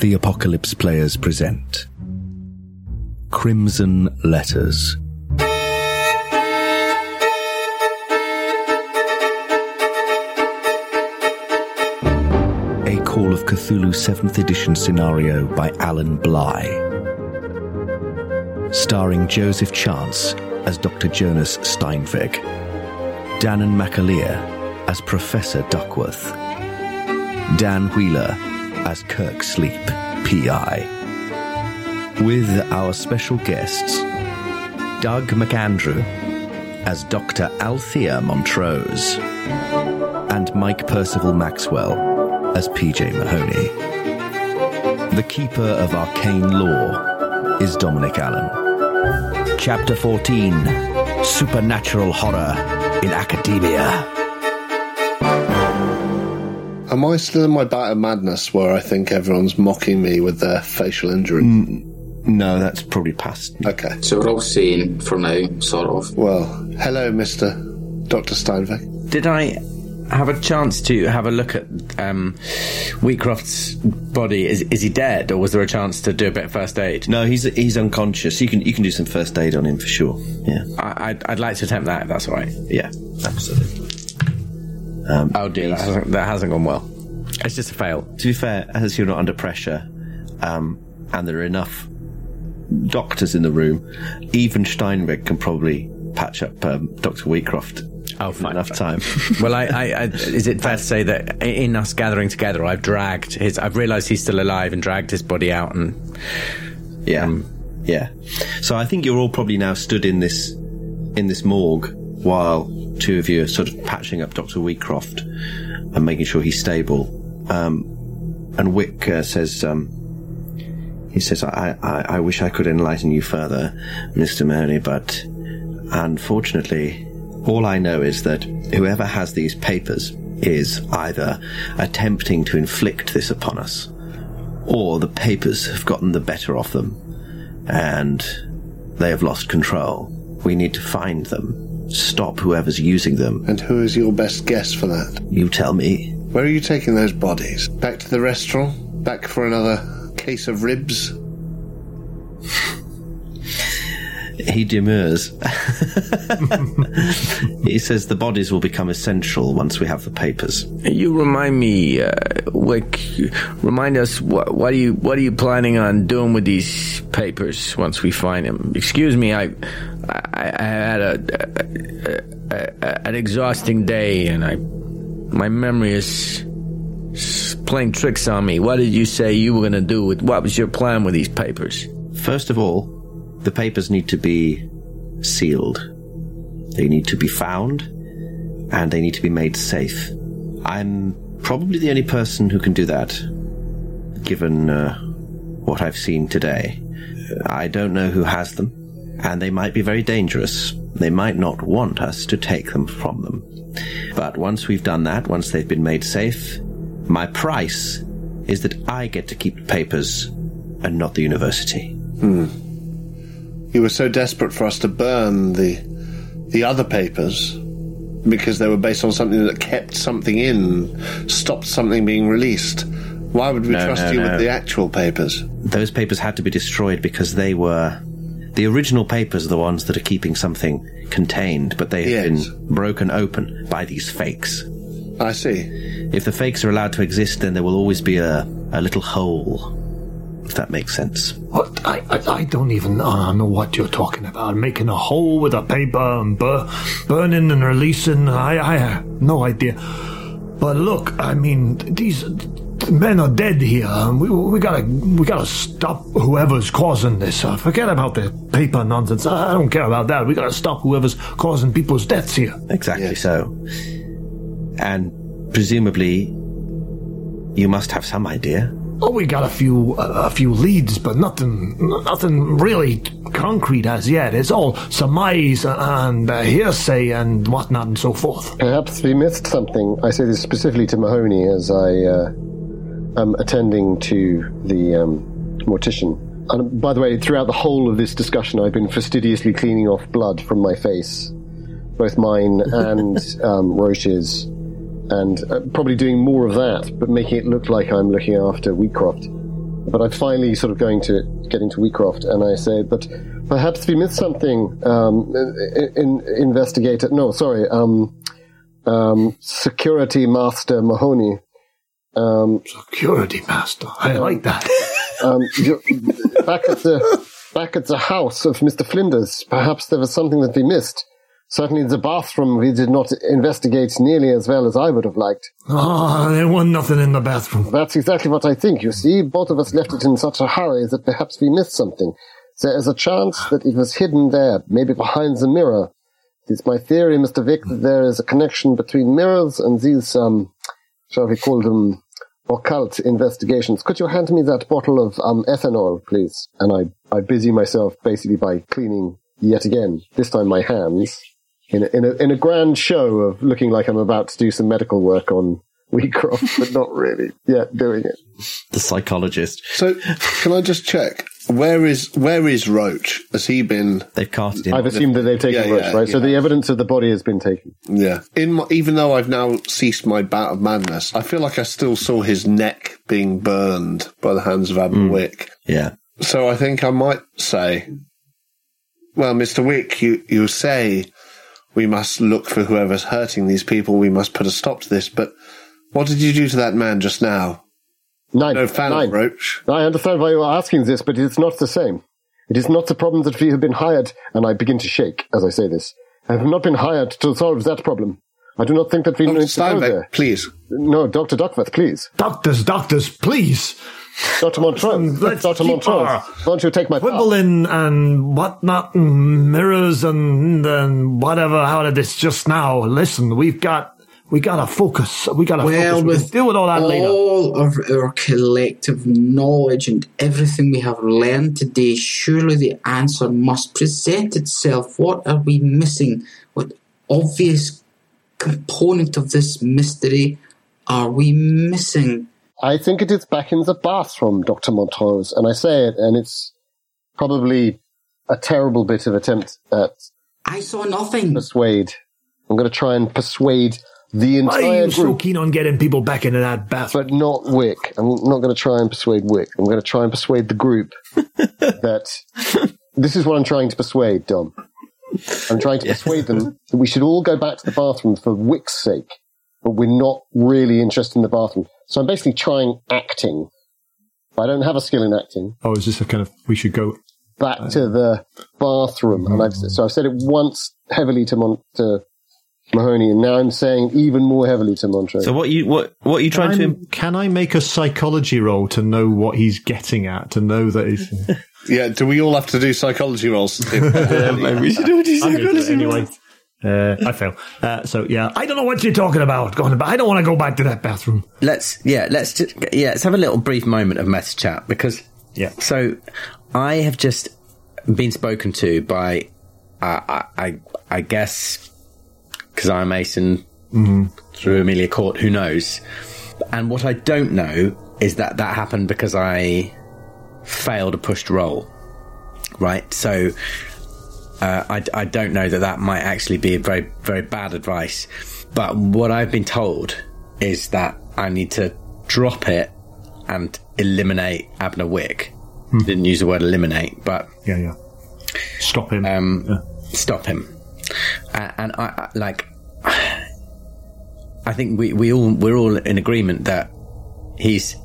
The Apocalypse Players present Crimson Letters. A Call of Cthulhu 7th Edition scenario by Alan Bligh. Starring Joseph Chance as Dr. Jonas Steinweg, Danann McAleer as Professor Duckworth, Dan Wheeler as Kirk Sleep, P.I. With our special guests, Doug McAndrew as Dr. Althea Montrose and Mike Perceval-Maxwell as P.J. Mahoney. The Keeper of Arcane Law is Dominic Allen. Chapter 14, Supernatural Horror in Academia. Am I still in my bout of madness where I think everyone's mocking me with their facial injury? No, that's probably past. Okay. So we're all sane for now, sort of. Well, hello, Mr. Dr. Steinweg. Did I have a chance to have a look at Wheatcroft's body? Is he dead, or was there a chance to do a bit of first aid? No, he's unconscious. You can do some first aid on him for sure. Yeah. I'd like to attempt that, if that's all right. Yeah, absolutely. Oh dear, that hasn't gone well. It's just a fail. To be fair, as you're not under pressure, and there are enough doctors in the room, even Steinweg can probably patch up Dr. Wheatcroft. Oh, fine. Enough time. Well, I is it fair to say that in us gathering together, I've realised he's still alive and dragged his body out and... Yeah. Yeah. So I think you're all probably now stood in this morgue while two of you are sort of patching up Dr. Wheatcroft and making sure he's stable. And Wick says, I wish I could enlighten you further, Mr. Mahoney, but unfortunately, all I know is that whoever has these papers is either attempting to inflict this upon us, or the papers have gotten the better of them, and they have lost control. We need to find them. Stop whoever's using them. And who is your best guess for that? You tell me. Where are you taking those bodies? Back to the restaurant? Back for another case of ribs? He demurs. He says the bodies will become essential once we have the papers. You remind me, Wick, remind us, what are you planning on doing with these papers once we find them? Excuse me, I had an exhausting day, and my memory is playing tricks on me. What did you say you were going to do with? What was your plan with these papers? First of all, the papers need to be sealed. They need to be found, and they need to be made safe. I'm probably the only person who can do that, given what I've seen today. I don't know who has them, and they might be very dangerous. They might not want us to take them from them. But once we've done that, once they've been made safe, my price is that I get to keep the papers and not the university. You were so desperate for us to burn the other papers because they were based on something that kept something in, stopped something being released. Why would we trust you with the actual papers? Those papers had to be destroyed because they were... The original papers are the ones that are keeping something contained, but they have been broken open by these fakes. I see. If the fakes are allowed to exist, then there will always be a little hole, if that makes sense. What? I don't even know what you're talking about. Making a hole with a paper and burning and releasing, I have no idea. But look, I mean, these... Men are dead here. We gotta stop whoever's causing this. Forget about the paper nonsense. I don't care about that. We gotta stop whoever's causing people's deaths here. Exactly so. And presumably, you must have some idea. Oh, we got a few leads, but nothing really concrete as yet. It's all surmise and hearsay and whatnot and so forth. Perhaps we missed something. I say this specifically to Mahoney as I'm attending to the mortician. And by the way, throughout the whole of this discussion, I've been fastidiously cleaning off blood from my face, both mine and Roche's, and probably doing more of that, but making it look like I'm looking after Wheatcroft But I'm finally sort of getting to Wheatcroft, and I say, but perhaps we missed something. Security Master Mahoney. Security Master, I like that. Back at the house of Mr. Flinders, perhaps there was something that we missed. Certainly in the bathroom, we did not investigate nearly as well as I would have liked. There wasn't nothing in the bathroom. That's exactly what I think, you see. Both of us left it in such a hurry that perhaps we missed something. There is a chance that it was hidden there, maybe behind the mirror. It's my theory, Mr. Wick, that there is a connection between mirrors and these, shall we call them, occult investigations. Could you hand me that bottle of ethanol, please? And I busy myself basically by cleaning yet again, this time my hands. In a grand show of looking like I'm about to do some medical work on Wheatcroft, but not really yet doing it. The psychologist. So, can I just check? Where is Roach? Has he been? They've carted him. I've assumed that they've taken Roach, right? Yeah. So the evidence of the body has been taken. Yeah. Even though I've now ceased my bout of madness, I feel like I still saw his neck being burned by the hands of Abner Wick. Yeah. So I think I might say, well, Mr. Wick, you say we must look for whoever's hurting these people. We must put a stop to this. But what did you do to that man just now? No foul, Roach. I understand why you are asking this, but it's not the same. It is not the problem that we have been hired, and I begin to shake as I say this. I have not been hired to solve that problem. I do not think that we need to go there. Please. No, Dr. Duckworth, please. Doctors, please. Dr. Montrose, won't you take my part? Quibbling and whatnot, and mirrors and whatever out of this just now. Listen, we gotta focus. We gotta focus. We'll deal with all that later. All of our collective knowledge and everything we have learned today, surely the answer must present itself. What are we missing? What obvious component of this mystery are we missing? I think it is back in the bathroom, Dr. Montrose, and I say it, and it's probably a terrible bit of attempt at... I saw nothing. Persuade. I'm going to try and persuade the entire group. Why are you so keen on getting people back into that bathroom? But not Wick. I'm not going to try and persuade Wick. I'm going to try and persuade the group that... This is what I'm trying to persuade, Dom. I'm trying to persuade them that we should all go back to the bathroom for Wick's sake, but we're not really interested in the bathroom. So I'm basically trying acting. I don't have a skill in acting. Oh, is this a kind of, we should go back to the bathroom? Mm-hmm. And I've said it once heavily to Mahoney, and now I'm saying even more heavily to Montrose. So what are you trying to... Can I make a psychology roll to know what he's getting at, to know that he's... Yeah, do we all have to do psychology rolls? Maybe we should all do psychology rolls. I fail. I don't know what you're talking about. I don't want to go back to that bathroom. Let's have a little brief moment of mess chat because. Yeah. So, I have just been spoken to by, I guess, Keziah Mason through Amelia Court. Who knows? And what I don't know is that happened because I failed a pushed roll. Right. So. I don't know that might actually be very, very bad advice, but what I've been told is that I need to drop it and eliminate Abner Wick. Didn't use the word eliminate, but... Yeah. Stop him. Stop him. And I think we're all in agreement that he's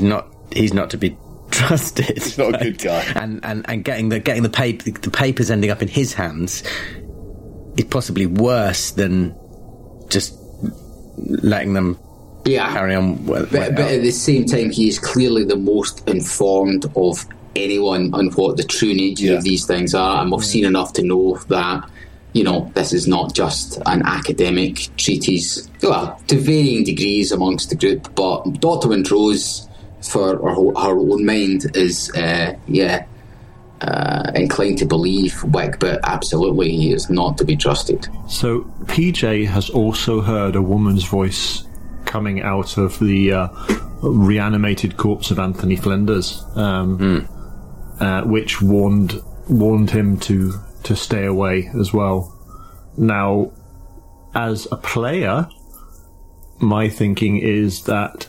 not to be trusted. He's not a good guy, and getting the papers ending up in his hands is possibly worse than just letting them carry on. But at the same time, he is clearly the most informed of anyone on what the true nature of these things are, and we've seen enough to know that this is not just an academic treatise. Well, to varying degrees amongst the group, but Dr. Montrose, for her own mind, is inclined to believe Wick, but absolutely he is not to be trusted. So PJ has also heard a woman's voice coming out of the reanimated corpse of Anthony Flinders, which warned him to stay away as well. Now, as a player, my thinking is that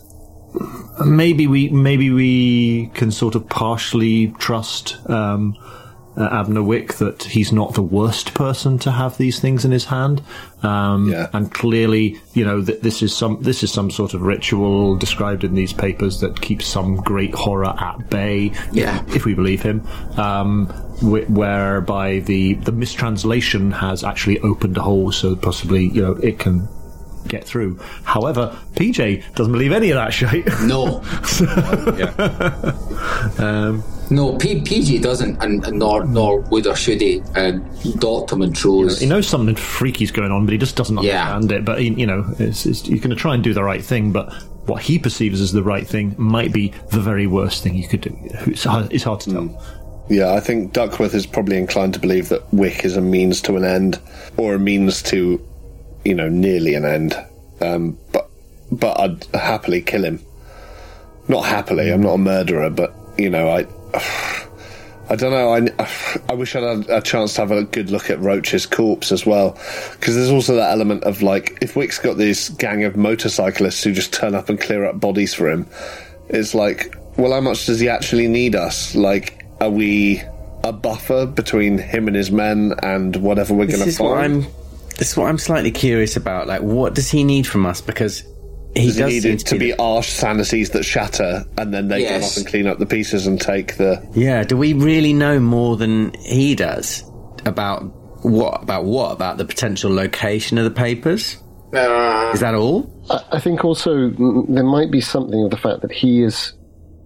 Maybe we can sort of partially trust Abner Wick that he's not the worst person to have these things in his hand. And clearly, you know, this is some sort of ritual described in these papers that keeps some great horror at bay. Yeah. If we believe him, whereby the mistranslation has actually opened a hole, so possibly, you know, it can get through. However, PJ doesn't believe any of that shit. No. No, PJ doesn't, and nor would or should he. Dr. Montrose, he knows something freaky's going on, but he just doesn't understand it. But you know, you're going to try and do the right thing, but what he perceives as the right thing might be the very worst thing you could do. It's hard to tell. Yeah, I think Duckworth is probably inclined to believe that Wick is a means to an end, or a means to, you know, nearly an end. But I'd happily kill him. Not happily. I'm not a murderer, but you know, I don't know. I wish I'd had a chance to have a good look at Roach's corpse as well, because there's also that element of, like, if Wick's got this gang of motorcyclists who just turn up and clear up bodies for him, it's like, well, how much does he actually need us? Like, are we a buffer between him and his men and whatever we're going to find? This is what I'm slightly curious about. Like, what does he need from us? Because Does he need to be arse sanities that shatter, and then they come up and clean up the pieces and take the... Yeah, do we really know more than he does about the potential location of the papers? Is that all? I think also there might be something of the fact that he is,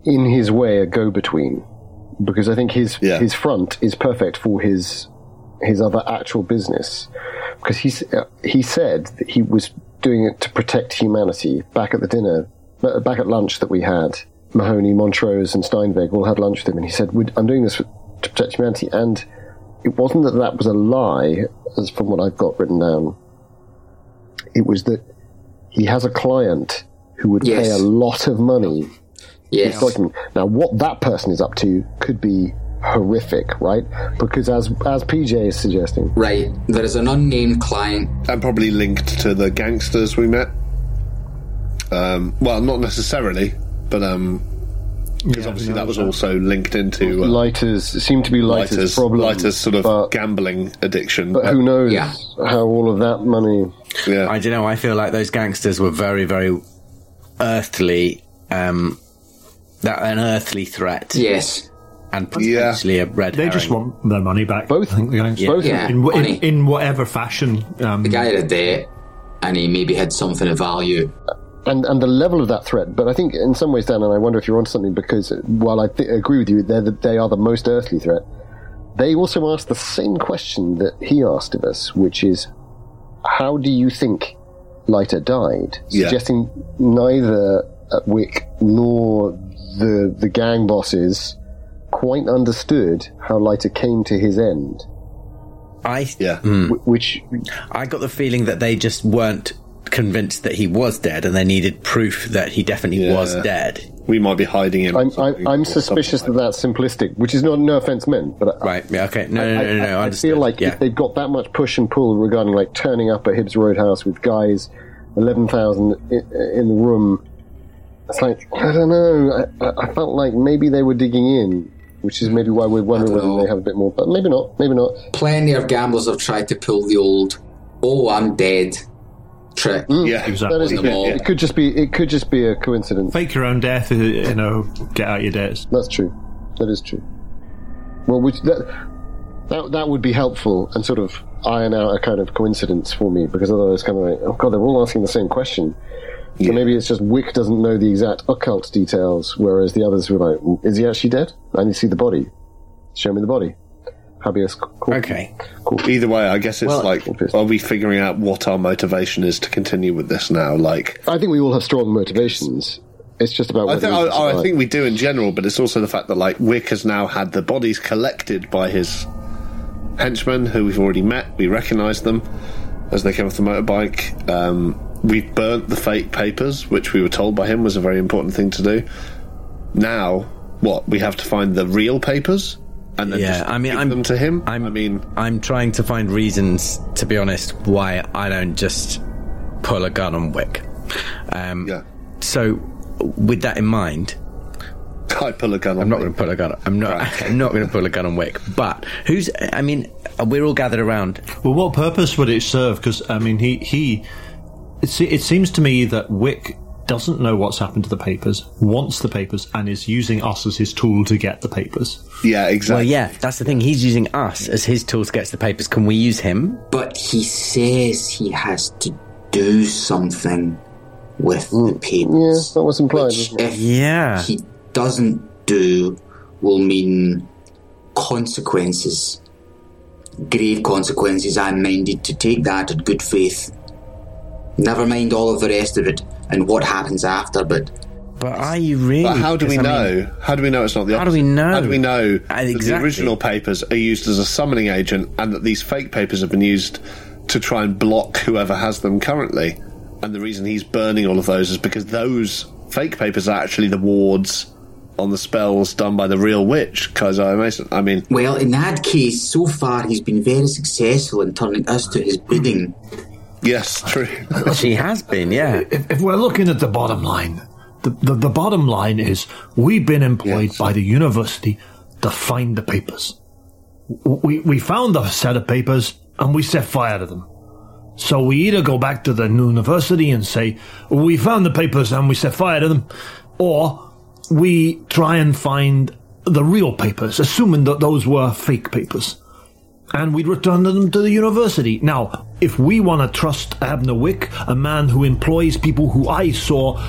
in his way, a go-between, because I think his front is perfect for his other actual business, because he said that he was doing it to protect humanity. Back at lunch that we had, Mahoney, Montrose and Steinweg all had lunch with him, and he said, I'm doing this to protect humanity, and it wasn't that was a lie, as from what I've got written down. It was that he has a client who would pay a lot of money. Yes. Now, what that person is up to could be horrific, right? Because as PJ is suggesting, right, there is an unnamed client, and probably linked to the gangsters we met. Well, not necessarily, but because obviously that was also linked into Leiter's problem, Leiter's sort of gambling addiction. But who knows how all of that money? Yeah, I don't know. I feel like those gangsters were very, very earthly. An earthly threat. Yes. And potentially a red herring. They just want their money back. Both. I think both. Yeah. In whatever fashion. The guy had a date, and he maybe had something of value. And the level of that threat. But I think in some ways, Dan, and I wonder if you're onto something, because while I agree with you, they are the most earthly threat, they also asked the same question that he asked of us, which is, how do you think Leiter died? Yeah. Suggesting neither Wick nor the gang bosses quite understood how Leiter came to his end. Which I got the feeling that they just weren't convinced that he was dead, and they needed proof that he definitely was dead. We might be hiding him. I'm suspicious that that's simplistic, which is not no offence meant, but I feel like if they've got that much push and pull regarding, like, turning up at Hibbs Roadhouse with guys 11,000 in the room, it's like, I don't know. I felt like maybe they were digging in, which is maybe why we're wondering whether they have a bit more, but maybe not. Plenty of gamblers have tried to pull the old I'm dead trick. Yeah, exactly. It could just be a coincidence. Fake your own death, you know, get out your debts. That's true. That is true. Well, that would be helpful, and sort of iron out a kind of coincidence for me, because otherwise it's kind of like, oh god, they're all asking the same question. So maybe it's just Wick doesn't know the exact occult details, whereas the others were like, is he actually dead? I need to see the body. Show me the body. Habeas corpus. Okay. Cool. Either way, I guess it's are we figuring out what our motivation is to continue with this now? Like, I think we all have strong motivations. It's just about... I think we do in general, but it's also the fact that, like, Wick has now had the bodies collected by his henchmen, who we've already met. We recognise them as they came off the motorbike. We've burnt the fake papers, which we were told by him was a very important thing to do. Now, what? We have to find the real papers and then give them to him? I'm trying to find reasons, to be honest, why I don't just pull a gun on Wick. So with that in mind, I pull a gun on. I'm not going to pull a gun. I'm not going to pull a gun on Wick. But who's? I mean, we're all gathered around. Well, what purpose would it serve? Because I mean, he. It seems to me that Wick doesn't know what's happened to the papers, wants the papers, and is using us as his tool to get the papers. Yeah, exactly. Well, yeah, that's the thing. He's using us as his tool to get the papers. Can we use him? But he says he has to do something with the papers. Yeah, that was implied. Which if he doesn't do will mean consequences, grave consequences. I'm minded to take that at good faith. Never mind all of the rest of it and what happens after, but are you really? But how do we know? How do we know it's not the opposite? How do we know? How do we know that the original papers are used as a summoning agent and that these fake papers have been used to try and block whoever has them currently? And the reason he's burning all of those is because those fake papers are actually the wards on the spells done by the real witch, Keziah Mason. I mean... Well, in that case, so far he's been very successful in turning us to his bidding. Yes, true. She has been, yeah. If we're looking at the bottom line, the bottom line is we've been employed by the university to find the papers. We found a set of papers and we set fire to them. So we either go back to the university and say, we found the papers and we set fire to them, or we try and find the real papers, assuming that those were fake papers. And we'd return them to the university. Now, if we want to trust Abner Wick, a man who employs people who I saw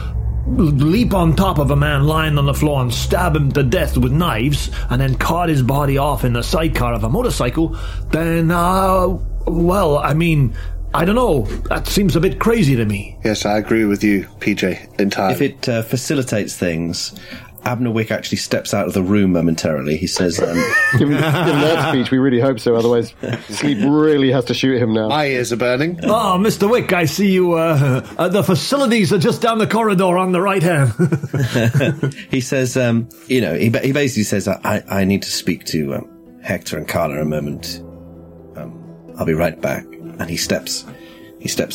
leap on top of a man lying on the floor and stab him to death with knives and then cart his body off in the sidecar of a motorcycle, then, well, I mean... I don't know. That seems a bit crazy to me. Yes, I agree with you, PJ, entirely. If it facilitates things, Abner Wick actually steps out of the room momentarily. He says... in that speech, we really hope so, otherwise Sleep really has to shoot him now. My ears are burning. Oh, Mr. Wick, I see you. The facilities are just down the corridor on the right hand. He says, he basically says, I need to speak to Hector and Carla a moment. I'll be right back. And he steps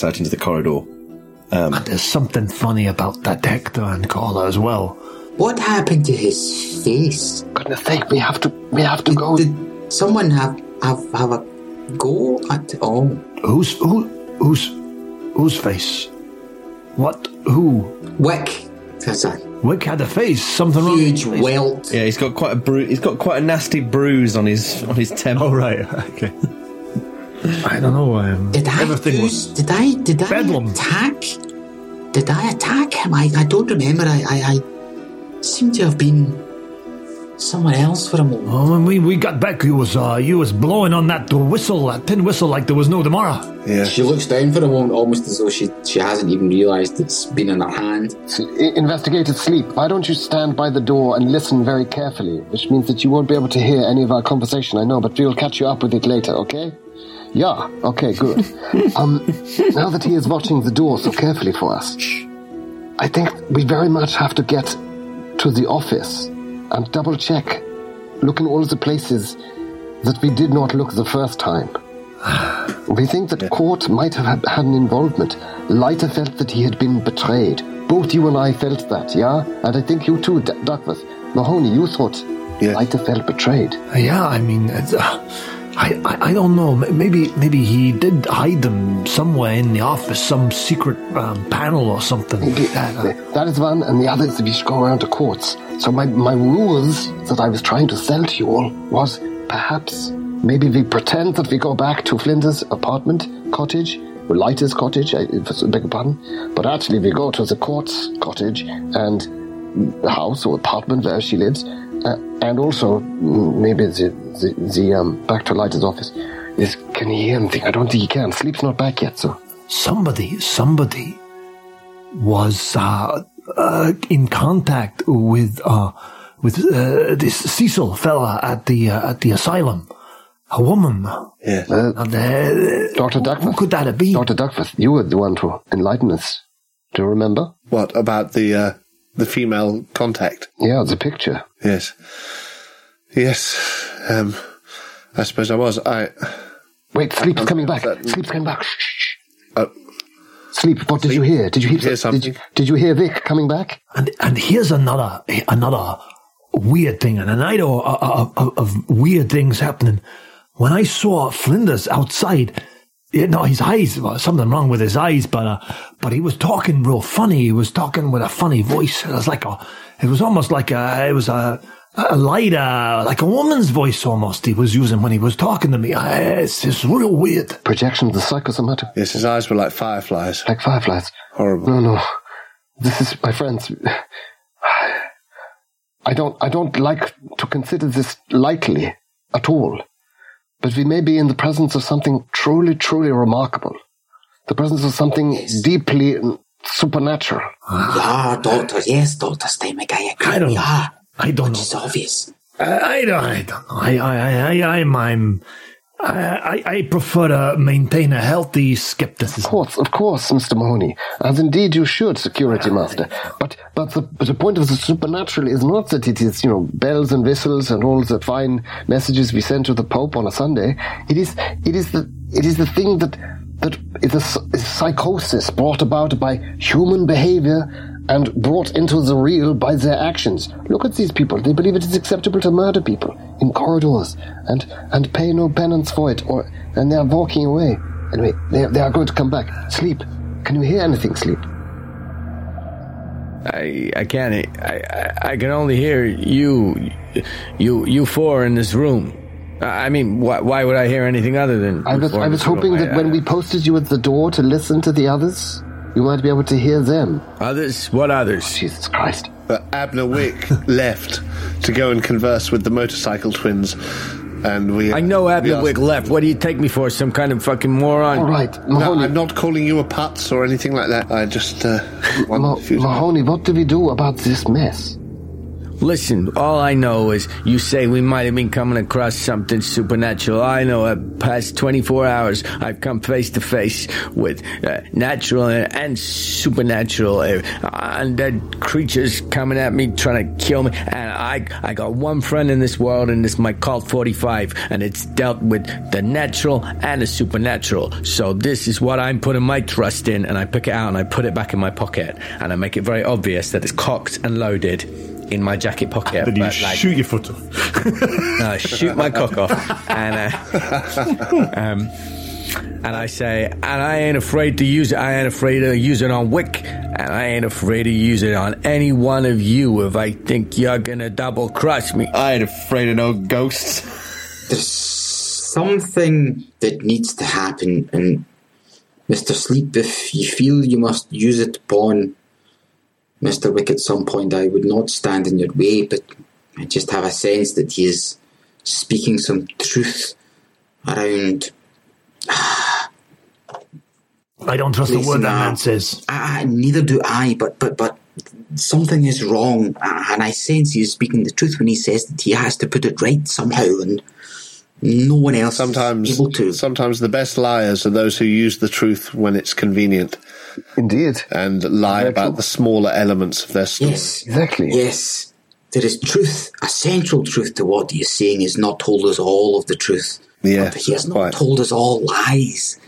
out into the corridor. And there's something funny about that Hector and Carla as well. What happened to his face? Goodness sake, we have to go. Did someone have a go at all? Whose face? What? Who? Wick. Wick had a face. Something wrong. Huge welt. Yeah, he's got quite a He's got quite a nasty bruise on his temple. Oh right, okay. I don't know. Did I attack him? I don't remember. I seem to have been somewhere else for a moment. Oh, when we got back, you was blowing on that whistle, that tin whistle, like there was no tomorrow. Yeah. She looks down for a moment, almost as though she hasn't even realised it's been in her hand. Investigated Sleep. Why don't you stand by the door and listen very carefully? Which means that you won't be able to hear any of our conversation. I know, but we'll catch you up with it later. Okay. Yeah, okay, good. Now that he is watching the door so carefully for us, I think we very much have to get to the office and double-check, look in all of the places that we did not look the first time. We think that Court might have had an involvement. Leiter felt that he had been betrayed. Both you and I felt that, yeah? And I think you too, Duckworth. Mahoney, you thought Leiter felt betrayed. Yeah, I mean... I don't know. Maybe he did hide them somewhere in the office, some secret panel or something. Maybe, that is one, and the other is that we should go around to Courts. So my rules that I was trying to sell to you all was perhaps maybe we pretend that we go back to Flinders' Leiter's cottage, I beg your pardon, but actually we go to the Court's cottage and house or apartment where she lives. And also, maybe the back to Leiter's office. Can he hear anything? I don't think he can. Sleep's not back yet, so... Somebody was in contact with this Cecil fella at the asylum. A woman. Yeah. Dr. Duckworth. Who could that have been? Dr. Duckworth, you were the one to enlighten us. Do you remember? What, about the female contact? Yeah, the picture. Yes. Yes. I suppose I was. Sleep's coming back. Shh. Sleep, what did you hear? Did you hear Vic coming back? And here's another weird thing, and a night of weird things happening. When I saw Flinders outside, his eyes, something wrong with his eyes, but he was talking real funny. He was talking with a funny voice. It was almost like a lighter, like a woman's voice almost he was using when he was talking to me. It's real weird. Projection of the psychosomatic. Yes, his eyes were like fireflies. Like fireflies. Horrible. No. This is, my friends, I don't like to consider this lightly at all. But we may be in the presence of something truly, truly remarkable. The presence of something deeply supernatural. Ah, Doctor. Yes, Doctor Steinweg, I agree. I don't know. Which is obvious. I don't know. I prefer to maintain a healthy skepticism. Of course, Mr. Mahoney. As indeed you should, Security Master. But the point of the supernatural is not that it is, bells and whistles and all the fine messages we send to the Pope on a Sunday. It is the thing that is psychosis brought about by human behavior and brought into the real by their actions. Look at these people. They believe it is acceptable to murder people in corridors and pay no penance for it, and they are walking away. Anyway, they are going to come back. Sleep. Can you hear anything, Sleep? I can't. I can only hear you four in this room. I mean, why would I hear anything other than... I was hoping room? That when we posted you at the door to listen to the others... you might be able to hear them. Others? What others? Oh, Jesus Christ. Abner Wick left to go and converse with the motorcycle twins. And we... I know Abner Wick left. What do you take me for? Some kind of fucking moron? All right, Mahoney. No, I'm not calling you a putz or anything like that. I just... Mahoney, what do we do about this mess? Listen, all I know is you say we might have been coming across something supernatural. I know the past 24 hours I've come face to face with natural and supernatural undead creatures coming at me, trying to kill me. And I got one friend in this world, and it's my Colt 45, and it's dealt with the natural and the supernatural. So this is what I'm putting my trust in, and I pick it out and I put it back in my pocket, and I make it very obvious that it's cocked and loaded in my jacket pocket. Then you shoot your foot off. I shoot my cock off. And I say, and I ain't afraid to use it. I ain't afraid to use it on Wick. And I ain't afraid to use it on any one of you if I think you're going to double cross me. I ain't afraid of no ghosts. There's something that needs to happen. And Mr. Sleep, if you feel you must use it upon Mr. Wick at some point, I would not stand in your way, but I just have a sense that he is speaking some truth around... I don't trust the word that man says. Neither do I, but something is wrong, and I sense he is speaking the truth when he says that he has to put it right somehow, and no one else is able to. Sometimes the best liars are those who use the truth when it's convenient. Indeed. And lie about the smaller elements of their story. Yes, exactly. Yes. There is truth, a central truth to what he is saying. He has not told us all of the truth. Yeah, he has not told us all lies.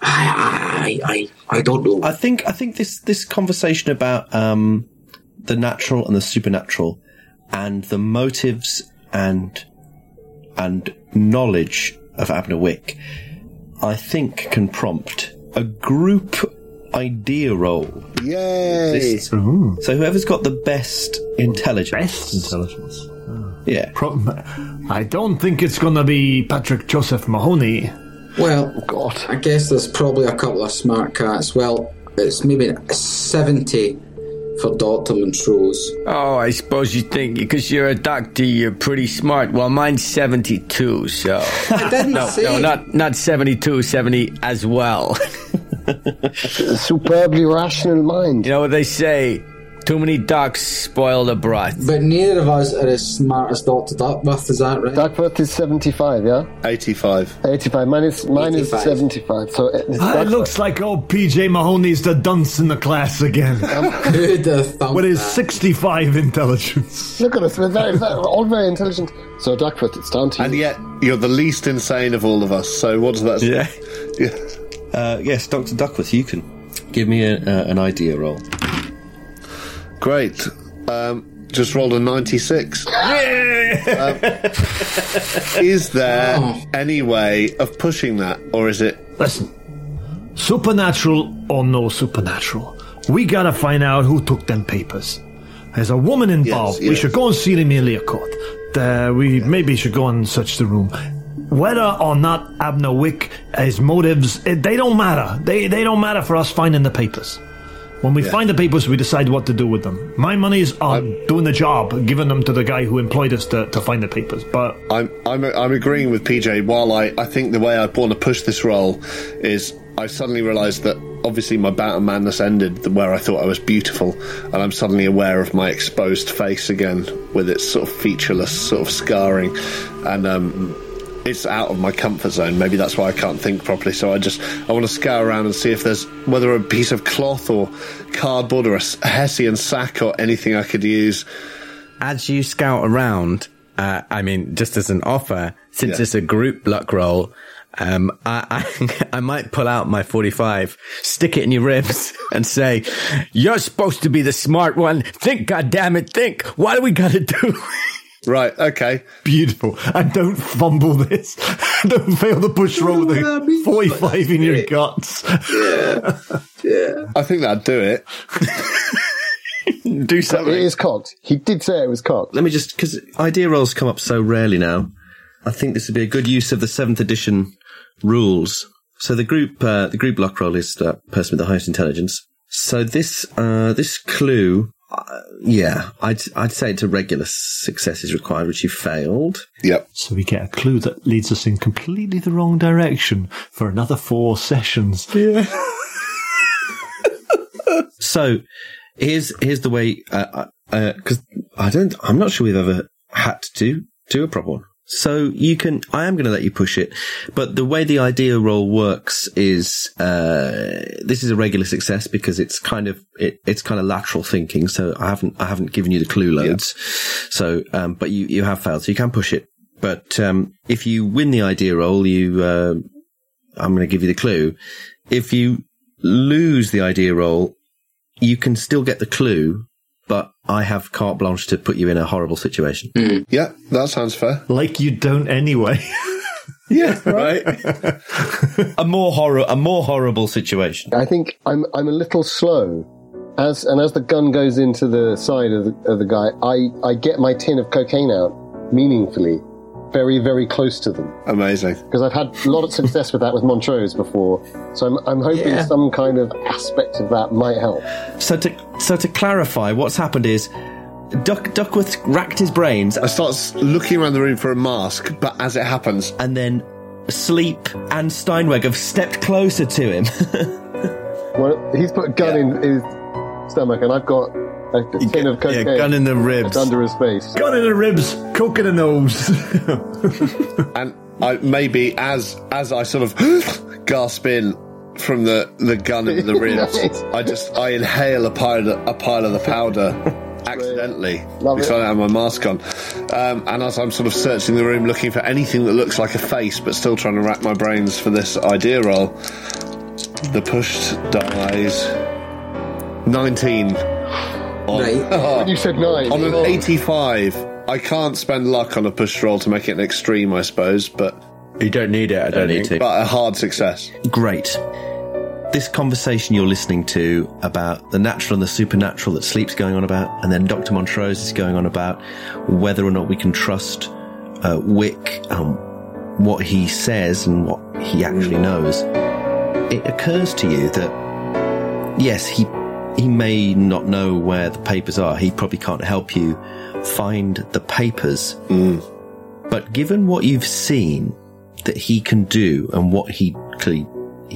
I don't know. I think this conversation about the natural and the supernatural and the motives and knowledge of Abner Wick, I think, can prompt a group idea roll. Yay! So whoever's got the best intelligence. Best intelligence. Oh. Yeah. I don't think it's going to be Patrick Joseph Mahoney. Well, God, I guess there's probably a couple of smart cats. Well, it's maybe a 70 for Dr. Montrose. Oh, I suppose you think because you're a doctor, you're pretty smart. Well, mine's 72, so... I didn't say... No, not 72, 70 as well. Superbly rational mind. You know what they say, too many ducks spoil the broth. But neither of us are as smart as Dr. Duckworth, is that right? Duckworth is 75, yeah? 85. Mine is 75. So it looks like old P.J. Mahoney's the dunce in the class again. With his 65 intelligence. Look at us, we're all very intelligent. So Duckworth, it's down to you. And yet, you're the least insane of all of us, so what does that say? Yeah. Yes, Dr. Duckworth, you can Give me an idea roll. Great. Just rolled a 96. Is there any way of pushing that, or is it... Listen, supernatural or no supernatural, we gotta find out who took them papers. There's a woman involved. Yes, yes. We should go and see the Amelia Court. We maybe should go and search the room. Whether or not Abner Wick, his motives, they don't matter. They don't matter for us finding the papers. When we find the papers, we decide what to do with them. My money is on doing the job, giving them to the guy who employed us to find the papers. But I'm agreeing with PJ. While I think the way I want to push this role is, I suddenly realised that obviously my bout of madness ended where I thought I was beautiful, and I'm suddenly aware of my exposed face again with its sort of featureless sort of scarring, and it's out of my comfort zone. Maybe that's why I can't think properly. So I want to scour around and see if there's whether a piece of cloth or cardboard or a Hessian sack or anything I could use. As you scout around, just as an offer, since it's a group luck roll, I might pull out my 45, stick it in your ribs, and say, "You're supposed to be the smart one. Think, goddammit, think. Why do we gotta do?" Right, okay. Beautiful. And don't fumble this. Don't fail the push roll with a 45 in your guts. Yeah. I think that'd do it. Do something. It is cocked. He did say it was cocked. Let me just, because idea rolls come up so rarely now, I think this would be a good use of the 7th edition rules. So the group luck roll is the person with the highest intelligence. So this clue... I'd say it's a regular success is required, which you failed. Yep. So we get a clue that leads us in completely the wrong direction for another 4 sessions. Yeah. So here's the way, because I'm not sure we've ever had to do a proper one. So I am going to let you push it, but the way the idea roll works is, this is a regular success because it's kind of lateral thinking. So I haven't given you the clue loads. Yeah. So, but you have failed, so you can push it. But, if you win the idea roll, I'm going to give you the clue. If you lose the idea roll, you can still get the clue, but I have carte blanche to put you in a horrible situation. Mm. Yeah, that sounds fair. Like you don't anyway. Yeah, right. A more horrible situation. I think I'm a little slow. As the gun goes into the side of the guy, I get my tin of cocaine out meaningfully, very, very close to them. Amazing. Because I've had a lot of success with that with Montrose before, so I'm hoping some kind of aspect of that might help. So to clarify, what's happened is Duckworth racked his brains. I start looking around the room for a mask, but as it happens... And then Sleep and Steinweg have stepped closer to him. Well, he's put a gun in his stomach, and I've got... of cocaine. Yeah, gun in the ribs. It's under his face. Gun in the ribs, coke in the nose. And I maybe as I sort of gasp in from the gun in the ribs, I inhale a pile of the powder accidentally because I have my mask on. And as I'm sort of searching the room looking for anything that looks like a face, but still trying to rack my brains for this idea roll, the pushed dies 19. When you said 9. On an 85. I can't spend luck on a push roll to make it an extreme, I suppose, but... You don't need it, I don't need to. But a hard success. Great. This conversation you're listening to about the natural and the supernatural that Sleep's going on about, and then Dr. Montrose is going on about whether or not we can trust Wick and what he says and what he actually knows. It occurs to you that, yes, He may not know where the papers are. He probably can't help you find the papers. Mm. But given what you've seen that he can do and what he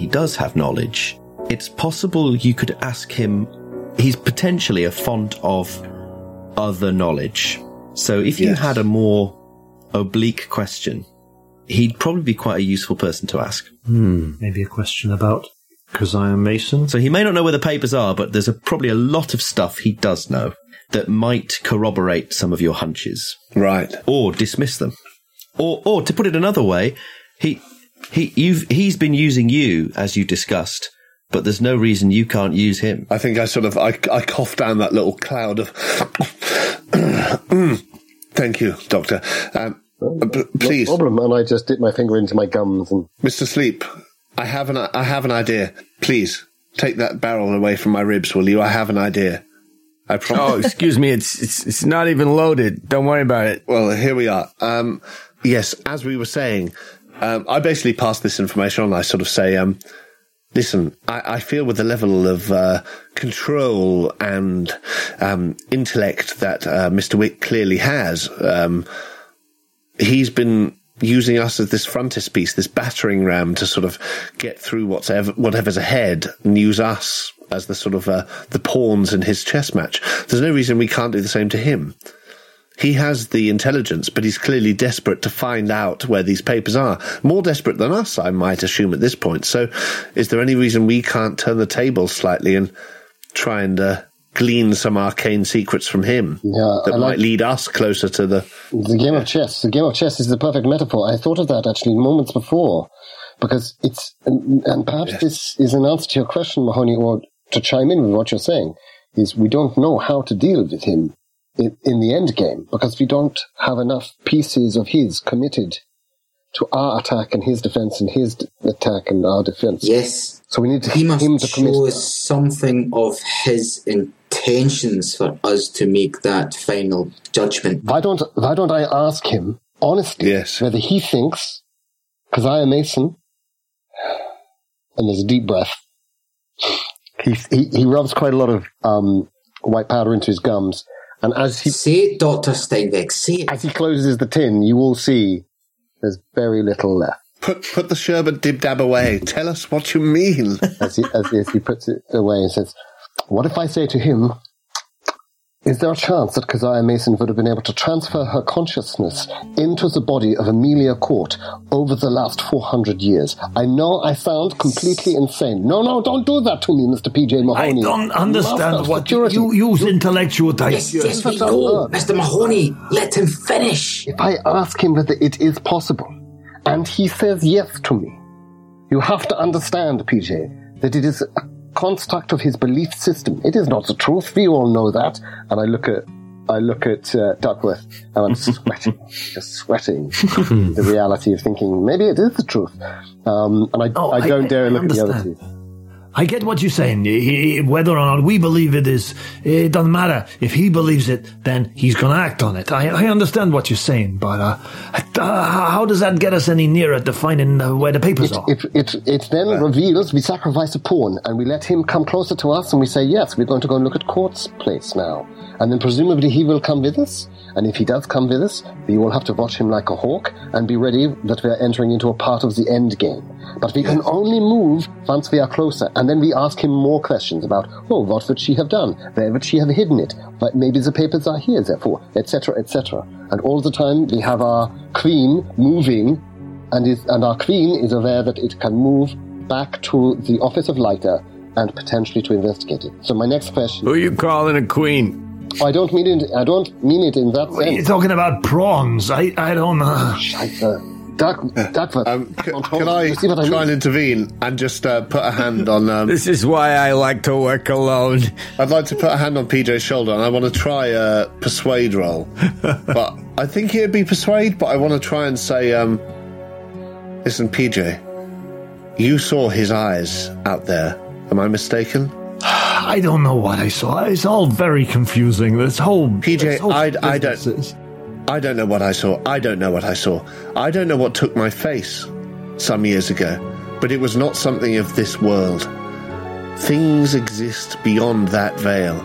does have knowledge, it's possible you could ask him. He's potentially a font of other knowledge. So if you had a more oblique question, he'd probably be quite a useful person to ask. Maybe a question about... Keziah Mason. So he may not know where the papers are, but there's probably a lot of stuff he does know that might corroborate some of your hunches. Right. Or dismiss them. Or to put it another way, he's been using you, as you discussed, but there's no reason you can't use him. I think I sort of, I coughed down that little cloud of... Thank you, Doctor. Please. No problem, and I just dipped my finger into my gums and... Mr. Sleep, I have an idea. Please, take that barrel away from my ribs, will you? I have an idea. I promise. Oh, excuse me, it's not even loaded. Don't worry about it. Well, here we are. Yes, as we were saying, I basically pass this information on. I sort of say, listen, I feel with the level of control and intellect that Mr. Wick clearly has, he's been using us as this frontispiece, this battering ram, to sort of get through whatever's ahead and use us as the sort of the pawns in his chess match. There's no reason we can't do the same to him. He has the intelligence, but he's clearly desperate to find out where these papers are. More desperate than us, I might assume, at this point. So is there any reason we can't turn the tables slightly and try and glean some arcane secrets from him that might lead us closer to the... The game of chess. The game of chess is the perfect metaphor. I thought of that, actually, moments before, because it's... And perhaps this is an answer to your question, Mahoney, or to chime in with what you're saying, is we don't know how to deal with him in the end game, because we don't have enough pieces of his committed to our attack and his defense and his attack and our defense. Yes. So we need him to commit. He must show us something of his intentions for us to make that final judgment. Why don't I ask him, honestly, whether he thinks Keziah Mason, and there's a deep breath, he rubs quite a lot of white powder into his gums. And as he... Say it, Dr. Steinweg, say it. As he closes the tin, you will see there's very little left. Put the sherbet dib-dab away. Tell us what you mean. As he puts it away and says, what if I say to him, is there a chance that Keziah Mason would have been able to transfer her consciousness into the body of Amelia Court over the last 400 years? I know I sound completely insane. No, don't do that to me, Mr. P.J. Mahoney. I don't understand what you use intellectual dice. Yes, we go. Mr. Mahoney, let him finish. If I ask him whether it is possible, and he says yes to me, you have to understand, P.J., that it is... construct of his belief system. It is not the truth. We all know that. And I look at Duckworth, and I'm sweating, just sweating the reality of thinking maybe it is the truth. And I don't dare look understand. At the other two. I get what you're saying. Whether or not we believe it is, it doesn't matter. If he believes it, then he's going to act on it. I understand what you're saying, but how does that get us any nearer to finding where the papers are? It then reveals we sacrifice a pawn, and we let him come closer to us, and we say, yes, we're going to go and look at Court's place now. And then presumably he will come with us, and if he does come with us, we will have to watch him like a hawk and be ready that we are entering into a part of the end game. But we can only move once we are closer, and then we ask him more questions about, what would she have done? Where would she have hidden it? But maybe the papers are here, therefore, etc., etc. And all the time we have our queen moving, and our queen is aware that it can move back to the office of Leiter and potentially to investigate it. So my next question... Who are you calling a queen? I don't mean it in that sense. You're talking about prawns. I don't know. Duckworth. Can I intervene and just put a hand on... This is why I like to work alone. I'd like to put a hand on PJ's shoulder, and I want to try a persuade roll. But I think he'd be persuade, but I want to try and say, listen, PJ, you saw his eyes out there. Am I mistaken? I don't know what I saw. It's all very confusing. This whole PJ, I don't know what I saw. I don't know what I saw. I don't know what took my face some years ago, but it was not something of this world. Things exist beyond that veil.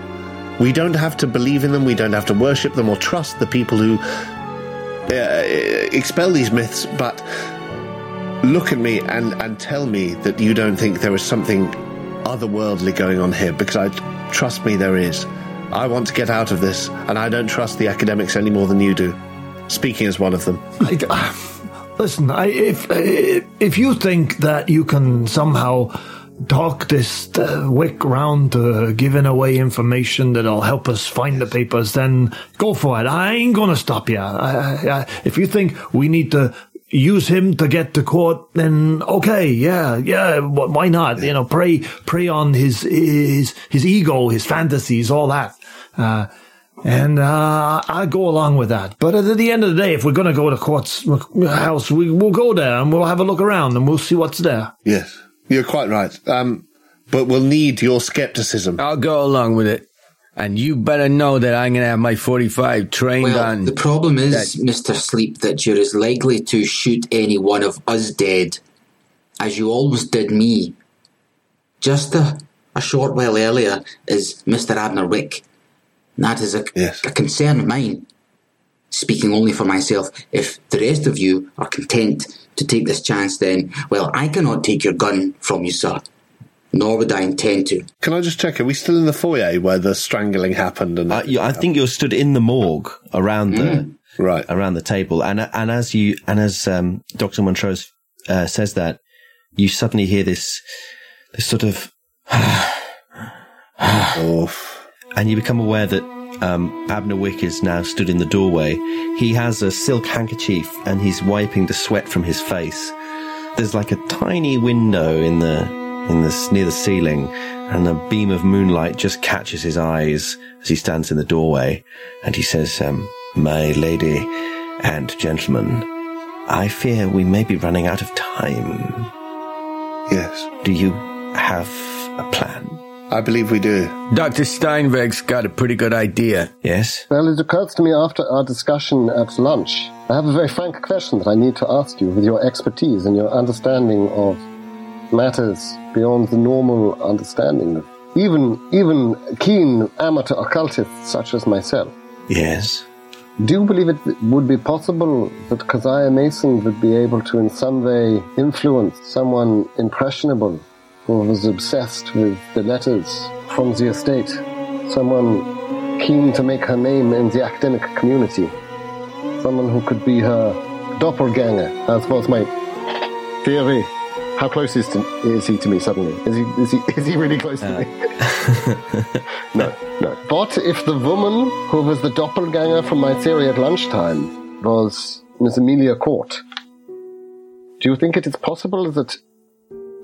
We don't have to believe in them. We don't have to worship them or trust the people who expel these myths. But look at me and tell me that you don't think there is something otherworldly going on here, because I trust me, there is. I want to get out of this, and I don't trust the academics any more than you do. Speaking as one of them. Listen, if you think that you can somehow talk this Wick round to giving away information that'll help us find the papers, then go for it. I ain't gonna stop you. If you think we need to use him to get to court, then okay, yeah, why not? You know, prey on his ego, his fantasies, all that. And I go along with that. But at the end of the day, if we're going to go to Court's house, we'll go there and we'll have a look around and we'll see what's there. Yes, you're quite right. But we'll need your skepticism. I'll go along with it. And you better know that I'm going to have my 45 trained on... the problem is, Mr. Sleep, that you're as likely to shoot any one of us dead as you always did me. Just a short while earlier is Mr. Abner Wick. That is a concern of mine. Speaking only for myself, if the rest of you are content to take this chance, then, well, I cannot take your gun from you, sir. Nor would I intend to. Can I just check, are we still in the foyer where the strangling happened? And I think you're stood in the morgue around the around the table, and as Dr. Montrose says that, you suddenly hear this sort of and you become aware that Abner Wick is now stood in the doorway. He has a silk handkerchief and he's wiping the sweat from his face. There's like a tiny window near the ceiling, and a beam of moonlight just catches his eyes as he stands in the doorway, and he says, "My lady and gentlemen, I fear we may be running out of time." Yes. Do you have a plan? I believe we do. Dr. Steinweg's got a pretty good idea. Yes? Well, it occurs to me after our discussion at lunch, I have a very frank question that I need to ask you with your expertise and your understanding of matters beyond the normal understanding of even keen amateur occultists such as myself. Yes. Do you believe it would be possible that Keziah Mason would be able to in some way influence someone impressionable who was obsessed with the letters from the estate, someone keen to make her name in the academic community, someone who could be her doppelganger? That was my theory. How close is he to me suddenly? Is he really close to me? No. But if the woman who was the doppelganger from my theory at lunchtime was Miss Amelia Court, do you think it is possible that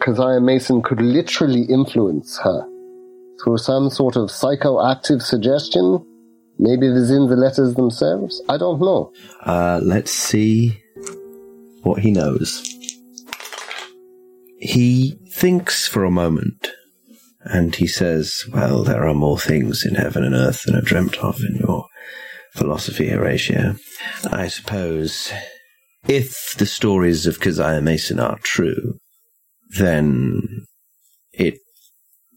Keziah Mason could literally influence her through some sort of psychoactive suggestion? Maybe within the letters themselves? I don't know. Let's see what he knows. He thinks for a moment, and he says, "Well, there are more things in heaven and earth than are dreamt of in your philosophy, Horatio. I suppose if the stories of Keziah Mason are true, then it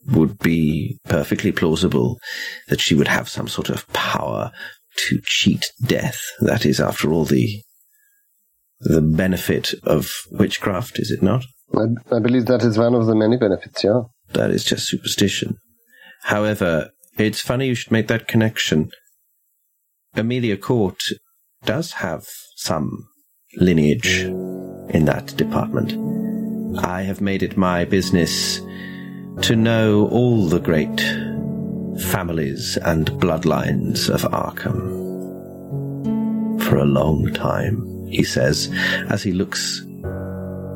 would be perfectly plausible that she would have some sort of power to cheat death. That is, after all, the benefit of witchcraft, is it not?" I believe that is one of the many benefits, yeah. That is just superstition. However, it's funny you should make that connection. Amelia Court does have some lineage in that department. I have made it my business to know all the great families and bloodlines of Arkham. For a long time, he says, as he looks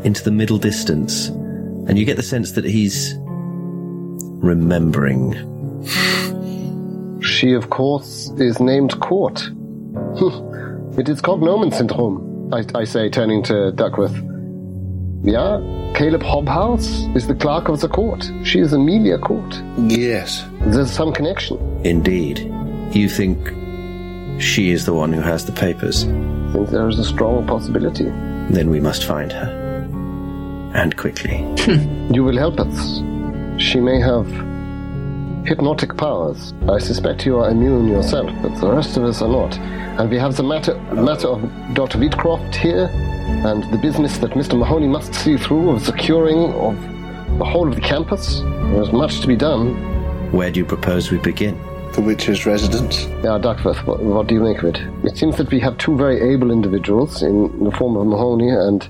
into the middle distance, and you get the sense that he's remembering. She, of course, is named Court. It is cognomen syndrome, I say, turning to Duckworth. Yeah, Caleb Hobhouse is the clerk of the court. She is Amelia Court. Yes. There's some connection. Indeed. You think she is the one who has the papers? I think there is a strong possibility. Then we must find her. And quickly. You will help us. She may have hypnotic powers. I suspect you are immune yourself, but the rest of us are not. And we have the matter of Dr. Wheatcroft here, and the business that Mr. Mahoney must see through of securing of the whole of the campus. There is much to be done. Where do you propose we begin? The witch's residence. Yeah, Duckworth, what do you make of it? It seems that we have two very able individuals in the form of Mahoney and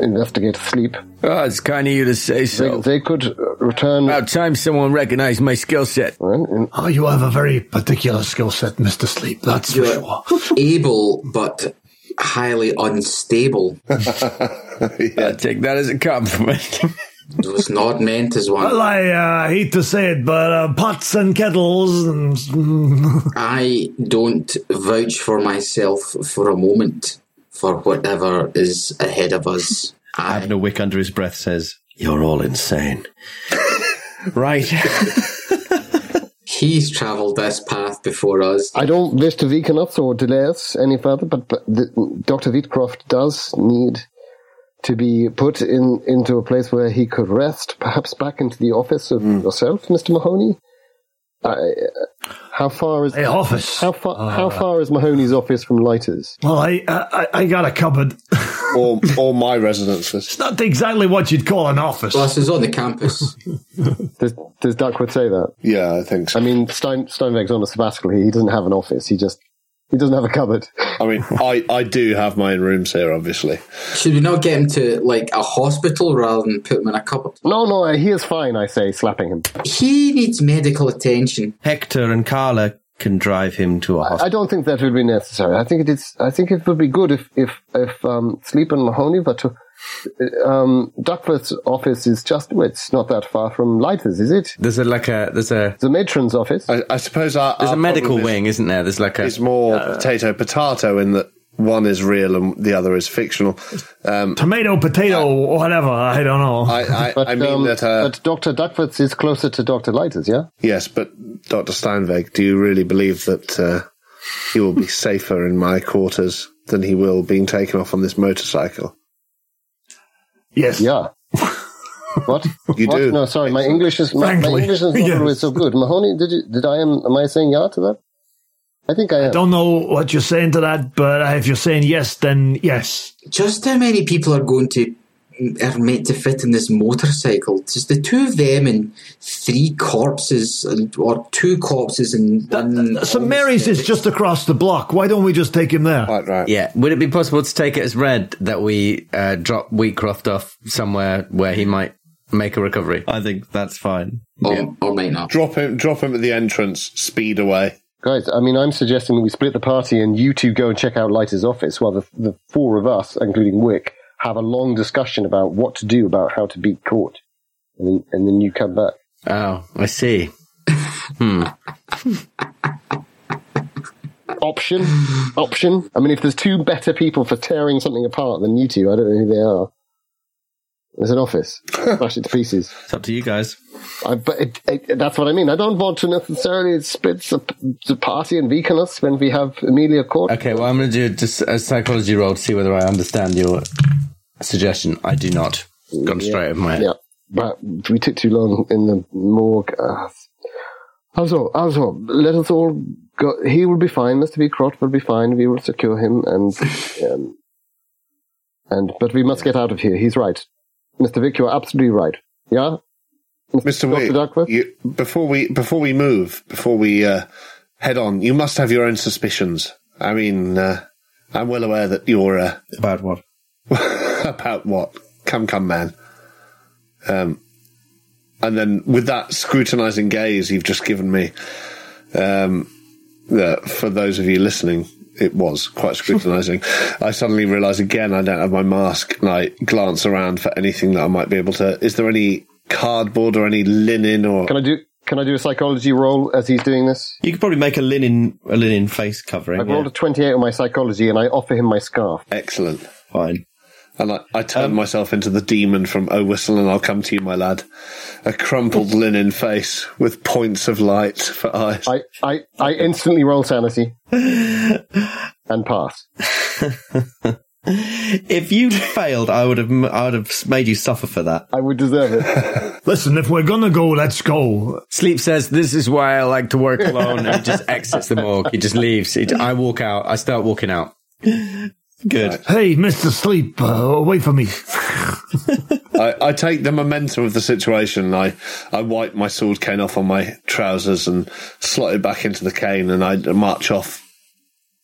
investigate Sleep. Oh, it's kind of you to say so. They could return... About time someone recognized my skill set. Oh, you have a very particular skill set, Mr. Sleep, that's for sure. Able, but highly unstable. Yeah. I take that as a compliment. It was not meant as one. Well, I hate to say it, but pots and kettles. And I don't vouch for myself for a moment for whatever is ahead of us. Abner Wick under his breath says, "You're all insane." Right. He's travelled this path before us. I don't wish to weaken up or delay us any further, but Dr. Wheatcroft does need to be put into a place where he could rest, perhaps back into the office of yourself, Mr. Mahoney. How far is office? How far is Mahoney's office from Leiter's? Well, I got a cupboard. All my residences. It's not exactly what you'd call an office. Plus, it's on the campus. Does Duckworth say that? Yeah, I think so. I mean, Steinweg's on a sabbatical. He doesn't have an office. He doesn't have a cupboard. I mean, I do have my own rooms here, obviously. Should we not get him to, like, a hospital rather than put him in a cupboard? No, he is fine, I say, slapping him. He needs medical attention. Hector and Carla can drive him to a hospital. I don't think that would be necessary. I think it would be good if Sleep and Mahoney were to... Duckworth's office is it's not that far from Leiter's, is it? There's a matron's office. I suppose there's a medical wing, isn't there? There's like a... It's more potato-potato in that one is real and the other is fictional. Tomato-potato, whatever, I don't know. But Dr. Duckworth's is closer to Dr. Leiter's, yeah? Yes, but Dr. Steinweg, do you really believe that he will be safer in my quarters than he will being taken off on this motorcycle? Yes. Yeah. What? Do? No, sorry. My English is not always so good. Mahoney, am I saying yeah to that? I think I am. I don't know what you're saying to that, but if you're saying yes, then yes. Just how many people are meant to fit in this motorcycle? Just the two of them and three corpses, or two corpses and one. St. Mary's is just across the block. Why don't we just take him there? Right. Yeah. Would it be possible to take it as read that we drop Wheatcroft off somewhere where he might make a recovery? I think that's fine. Or may not. Drop him at the entrance, speed away. Guys, I mean, I'm suggesting that we split the party and you two go and check out Leiter's office while the four of us, including Wick, have a long discussion about what to do, about how to beat court. And then you come back. Oh, I see. Option. I mean, if there's two better people for tearing something apart than you two, I don't know who they are. There's an office. Smash it to pieces. It's up to you guys. But that's what I mean. I don't want to necessarily split the party and weaken us when we have Amelia Court. Okay, well, I'm going to do just a psychology roll to see whether I understand your suggestion. I do not. Gone straight over my head. Yeah, but we took too long in the morgue. Also, let us all go. He will be fine. Mr. Wheatcroft will be fine. We will secure him. But we must get out of here. He's right. Mr. Wick, you're absolutely right. Yeah? Mr. Wick, before we move, before we head on, you must have your own suspicions. I mean, I'm well aware that you're... about what? About what? Come, man. And then with that scrutinising gaze you've just given me, for those of you listening... It was quite scrutinising. I suddenly realise again I don't have my mask, and I glance around for anything that I might be able to... Is there any cardboard or any linen or... Can I do a psychology roll as he's doing this? You could probably make a linen face covering. I've rolled a 28 on my psychology, and I offer him my scarf. Excellent. Fine. And I turn myself into the demon from Oh Whistle and I'll Come to You, My Lad. A crumpled linen face with points of light for eyes. I instantly roll sanity and pass. If you'd failed, I would have made you suffer for that. I would deserve it. Listen, if we're gonna go, let's go. Sleep says, "This is why I like to work alone," and just exits the morgue. He just leaves. I walk out. I start walking out. Good. Right. Hey, Mr. Sleep, wait for me. I take the momentum of the situation. I wipe my sword cane off on my trousers and slot it back into the cane, and I march off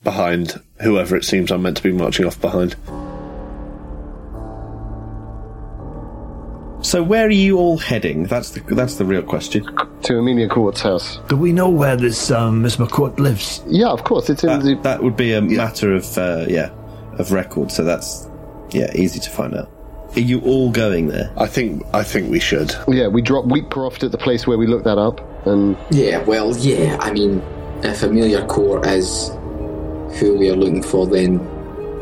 behind whoever it seems I'm meant to be marching off behind. So where are you all heading? That's the real question. To Amelia Court's house. Do we know where this Miss McCourt lives? Yeah, of course. It's in that would be a matter of... of record, so that's, yeah, easy to find out. Are you all going there? I think we should. Yeah, we drop Wheatcroft at the place where we looked that up, and... Yeah, well, yeah, I mean, if Amelia Court is who we are looking for, then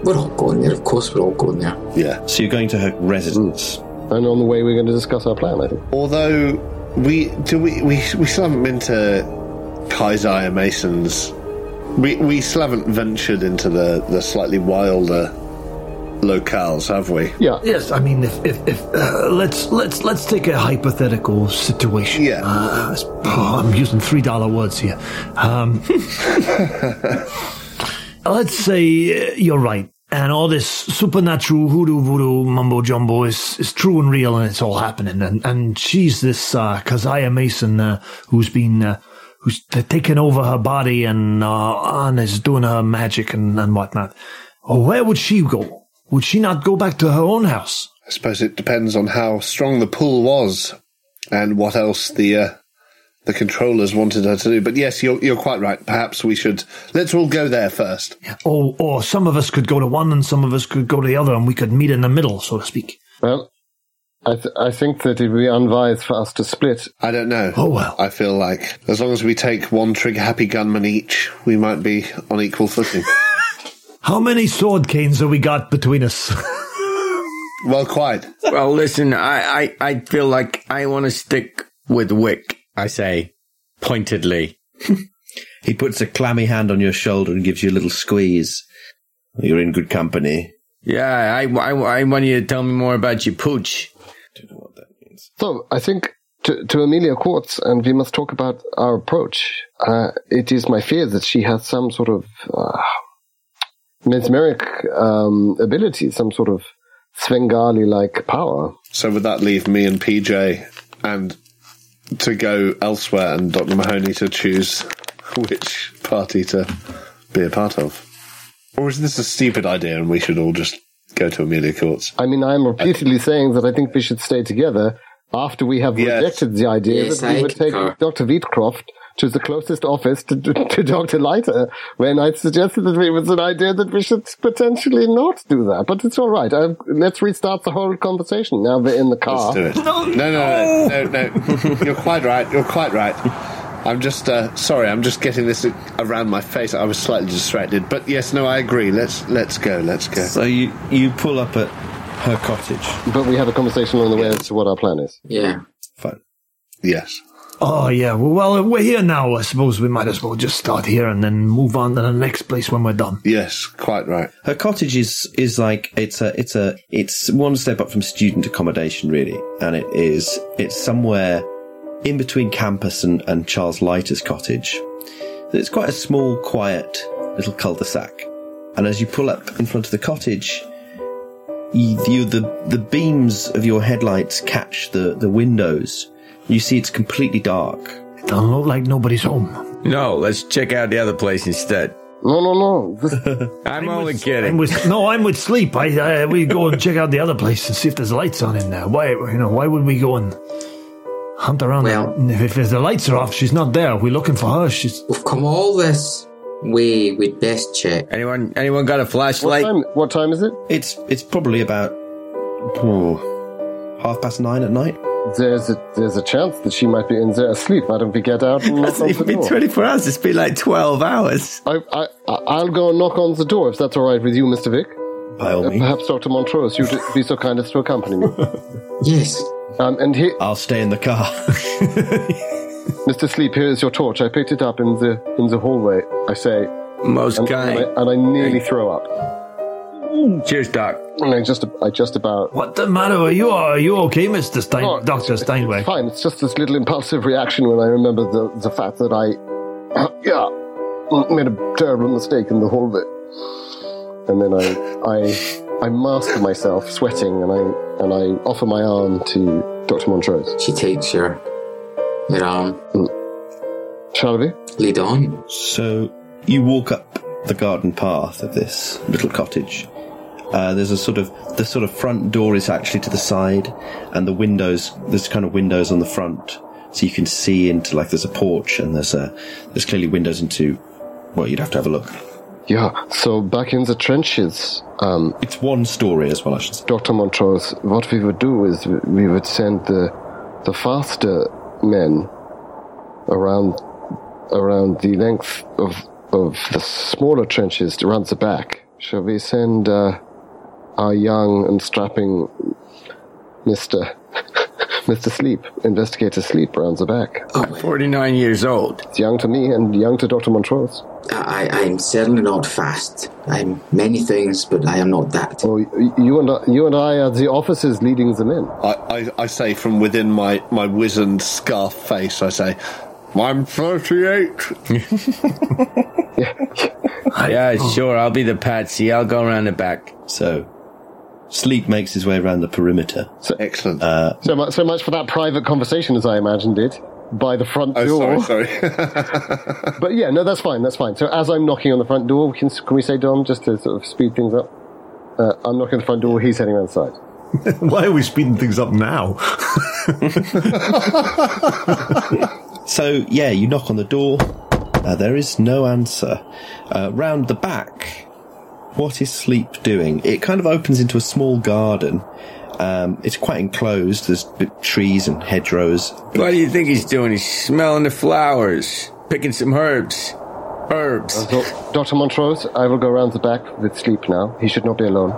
we're all going there. Of course we're all going there. Yeah. So you're going to her residence. And on the way we're going to discuss our plan, I think. Although, we still haven't been to Keziah Mason's... We still haven't ventured into the slightly wilder... locales, have we? Yeah. Yes, I mean, if let's take a hypothetical situation. Yeah. I'm using $3 words here. Let's say you're right, and all this supernatural hoodoo voodoo mumbo jumbo is true and real, and it's all happening. And she's this Keziah Mason who's been who's taken over her body and is doing her magic and whatnot. Well, where would she go? Would she not go back to her own house? I suppose it depends on how strong the pull was and what else the controllers wanted her to do. But yes, you're quite right. Perhaps we should... Let's all go there first. Or some of us could go to one and some of us could go to the other, and we could meet in the middle, so to speak. Well, I think that it would be unwise for us to split. I don't know. Oh, well. I feel like as long as we take one trigger-happy gunman each, we might be on equal footing. How many sword canes have we got between us? Well, quite. Well, listen, I feel like I want to stick with Wick, I say, pointedly. He puts a clammy hand on your shoulder and gives you a little squeeze. You're in good company. Yeah, I want you to tell me more about your pooch. I don't know what that means. So, I think... To Amelia Quartz, and we must talk about our approach. It is my fear that she has some sort of... mesmeric ability, some sort of Svengali-like power. So would that leave me and PJ and to go elsewhere and Dr. Mahoney to choose which party to be a part of? Or is this a stupid idea and we should all just go to Amelia Courts? I mean, I'm repeatedly saying that I think we should stay together after we have rejected the idea that we would take Dr. Wheatcroft to the closest office to Dr. Leiter, when I suggested that it was an idea that we should potentially not do that. But it's all right. Let's restart the whole conversation now we're in the car. Let's do it. No. You're quite right. I'm just, sorry, I'm just getting this around my face. I was slightly distracted. But yes, no, I agree. Let's go. So you pull up at her cottage. But we have a conversation on the way as to what our plan is. Yeah. Fine. Yes. Oh, yeah. Well, we're here now. I suppose we might as well just start here and then move on to the next place when we're done. Yes, quite right. Her cottage is like, it's one step up from student accommodation, really. And it's somewhere in between campus and Charles Leiter's cottage. It's quite a small, quiet little cul-de-sac. And as you pull up in front of the cottage, the beams of your headlights catch the windows. You see it's completely dark. It doesn't look like nobody's home. No, let's check out the other place instead. No. I'm only kidding. I'm with Sleep. We go and check out the other place and see if there's lights on in there. Why would we go and hunt around? Well, if the lights are off, she's not there. We're looking for her. We've come all this way. We'd best check. Anyone got a flashlight? What time is it? It's probably about 9:30 at night. There's a chance that she might be in there asleep. Why don't we get out and knock on the door? It's been 24 hours. It's been like 12 hours. I'll go and knock on the door, if that's all right with you, Mr. Vic. By all means. Perhaps Dr. Montrose, you'd be so kind as to accompany me. Yes. I'll stay in the car. Mr. Sleep, here is your torch. I picked it up in the hallway, I say. Most kind. And I nearly throw up. Cheers, Doc. I just about... What the matter? Are you okay, Mr. Dr. Steinweg? It's fine. It's just this little impulsive reaction when I remember the fact that I made a terrible mistake in the hallway. And then I master myself, sweating, and I offer my arm to Dr. Montrose. She takes your arm. Shall we? Lead on. So you walk up the garden path of this little cottage. There's the front door is actually to the side, and the windows, there's kind of windows on the front, so you can see into, like, there's a porch, and there's clearly windows into, well, you'd have to have a look. Yeah, so back in the trenches... it's one story as well, I should say. Dr. Montrose, what we would do is we would send the faster men around the length of the smaller trenches around the back. Shall we send our young and strapping Mr. Sleep, Investigator Sleep, around the back? I'm 49 years old. It's young to me and young to Dr. Montrose. I'm certainly not fast. I'm many things, but I am not that. Well, you and I are the officers leading them in. I say from within my wizened scarf face, I say, I'm 38. Yeah, sure, I'll be the patsy. I'll go around the back. So... Sleep makes his way around the perimeter. So, excellent. So much for that private conversation, as I imagined it, by the front door. Oh, sorry. But yeah, no, that's fine. So as I'm knocking on the front door, can we say, Dom, just to sort of speed things up? I'm knocking on the front door, he's heading around the side. Why are we speeding things up now? So, yeah, you knock on the door. There is no answer. Round the back... What is Sleep doing? It kind of opens into a small garden. It's quite enclosed. There's trees and hedgerows. What do you think he's doing? He's smelling the flowers, picking some herbs. So, Dr. Montrose, I will go around the back with Sleep now. He should not be alone.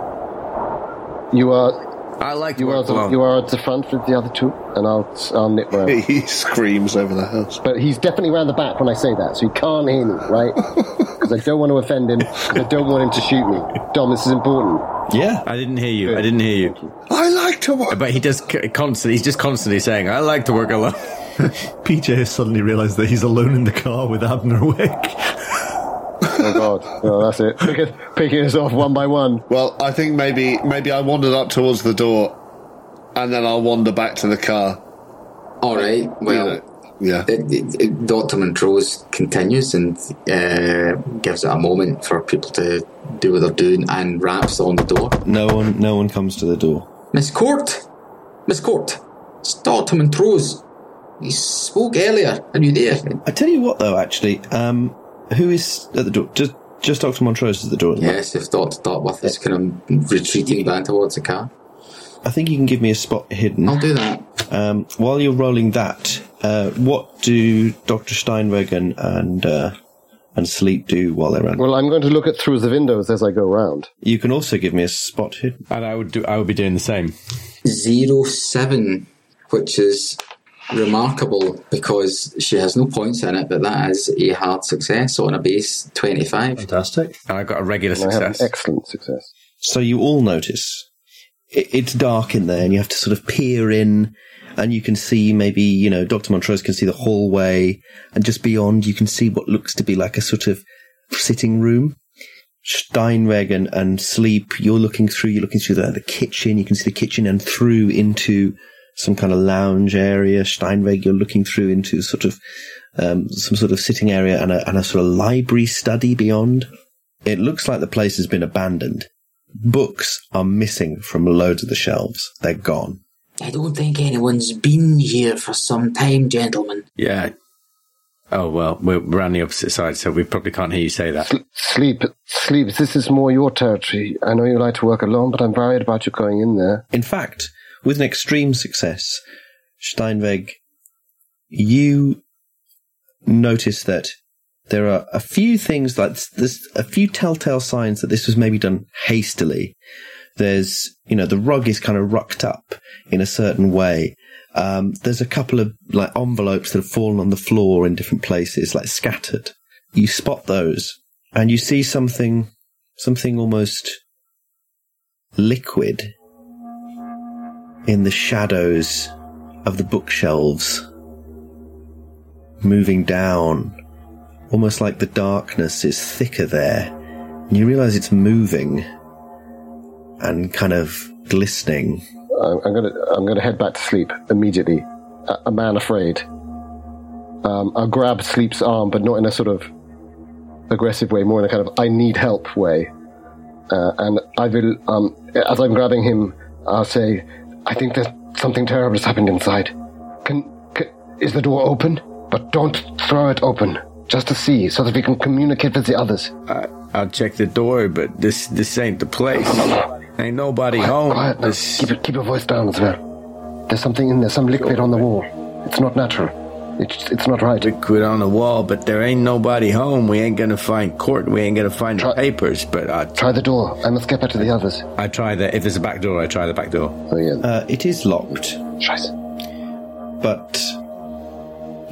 You are at the front with the other two, and I'll nip round. He screams over the house. But he's definitely round the back when I say that, so he can't hear me, right? Because I don't want to offend him, because I don't want him to shoot me. Dom, this is important. Yeah, I didn't hear you. I like to work... But he's just constantly saying, I like to work alone. PJ has suddenly realised that he's alone in the car with Abner Wick. Oh God! Oh, that's it. Picking us off one by one. Well, I think maybe I wandered up towards the door, and then I'll wander back to the car. All right. Well, yeah. Dr. Montrose continues and gives it a moment for people to do what they're doing, and raps on the door. No one comes to the door. Miss Court, it's Dr. Montrose. He spoke earlier. Are you there? I tell you what, though, actually. Who is at the door? Just Dr. Montrose is at the door. Yes, if Dr. Duckworth is kind of retreating down towards the car. I think you can give me a spot hidden. I'll do that. While you're rolling that, what do Dr. Steinweg and Sleep do while they're around? Well, I'm going to look through the windows as I go round. You can also give me a spot hidden. And I would be doing the same. 07, which is... remarkable, because she has no points in it, but that is a hard success on a base 25. Fantastic. And I've got a regular success. I have an excellent success. So you all notice it's dark in there, and you have to sort of peer in, and you can see maybe, you know, Dr. Montrose can see the hallway, and just beyond you can see what looks to be like a sort of sitting room. Steinweg and Sleep, you're looking through the kitchen, you can see the kitchen, and through into... some kind of lounge area. Steinweg, you're looking through into sort of some sort of sitting area and a sort of library study beyond. It looks like the place has been abandoned. Books are missing from loads of the shelves. They're gone. I don't think anyone's been here for some time, gentlemen. Yeah. Oh, well, we're on the opposite side, so we probably can't hear you say that. Sleep, this is more your territory. I know you like to work alone, but I'm worried about you going in there. In fact... with an extreme success, Steinweg, you notice that there are a few things, like there's a few telltale signs that this was maybe done hastily. There's, you know, the rug is kind of rucked up in a certain way. There's a couple of, like, envelopes that have fallen on the floor in different places, like scattered. You spot those, and you see something almost liquid in the shadows of the bookshelves, moving down, almost like the darkness is thicker there, and you realise it's moving and kind of glistening. I'm gonna head back to Sleep immediately, a man afraid. I'll grab Sleep's arm, but not in a sort of aggressive way, more in a kind of I need help way. And I will, as I'm grabbing him, I'll say, I think that something terrible has happened inside. Is the door open? But don't throw it open. just to see, so that we can communicate with the others. I'll check the door, but this ain't the place. Ain't nobody quiet, home. Quiet. No, this... Keep your voice down as well. There's something in there, some liquid on the wall. It's not natural. It's not right. Liquid on the wall, but there ain't nobody home. We ain't gonna find Court. We ain't gonna find the papers. But try the door. I must get back to the others. I try that. If there's a back door, I try the back door. Oh yeah. It is locked. Scheiße. But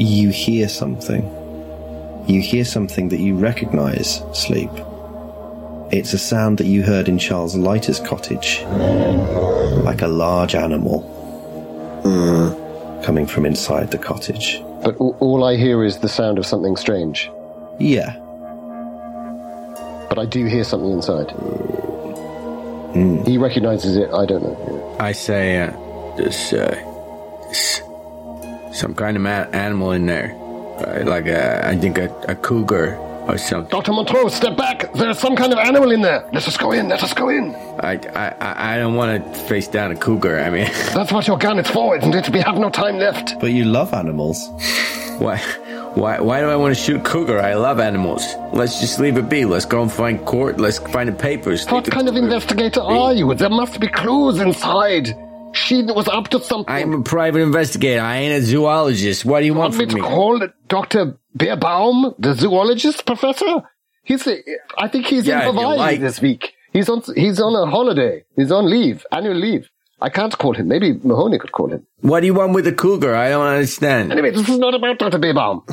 you hear something. You hear something that you recognise, Sleep. It's a sound that you heard in Charles Leiter's cottage, like a large animal coming from inside the cottage. But all I hear is the sound of something strange. Yeah. But I do hear something inside. He recognises it, I don't know. I say, there's some kind of animal in there. Like, I think a cougar or something. Dr. Montrose, step back! There's some kind of animal in there! Let us go in! I don't want to face down a cougar, I mean... That's what your gun is for, isn't it? We have no time left. But you love animals. Why do I want to shoot cougar? I love animals. Let's just leave it be. Let's go and find Court. Let's find the papers. What kind of investigator are you? There must be clues inside. She was up to something. I'm a private investigator. I ain't a zoologist. What do you want from me? Want me to call Dr. Beerbaum, the zoologist professor? I think he's in Hawaii this week. He's on a holiday. He's on leave, annual leave. I can't call him. Maybe Mahoney could call him. What do you want with the cougar? I don't understand. Anyway, this is not about Dr. Beerbaum.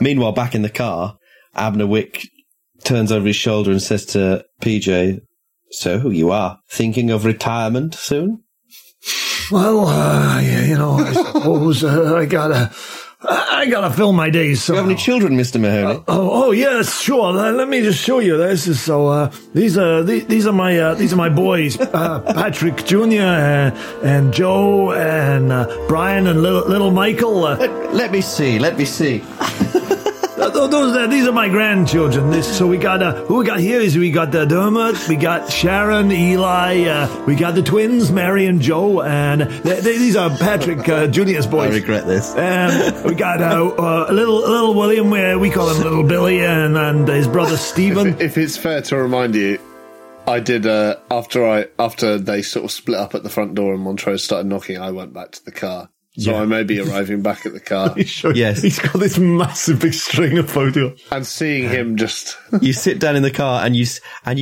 Meanwhile, back in the car, Abner Wick turns over his shoulder and says to PJ, "So, you are thinking of retirement soon?" Well, I suppose I gotta fill my days somehow. You have any children, Mr. Mahoney? Oh, yes, sure. Let me just show you this. So, these are my boys, Patrick Jr. and Joe and Brian and little Michael. Let me see. These are my grandchildren. So we got who we got here is we got Dermot, we got Sharon, Eli, we got the twins, Mary and Joe, and these are Patrick Junior's boys. I regret this. We got little William, where we call him Little Billy, and his brother Stephen. If it's fair to remind you, I did after they sort of split up at the front door and Montrose started knocking, I went back to the car. So I may be arriving back at the car. Yes. He's got this massive big string of photos. And seeing him just... You sit down in the car and you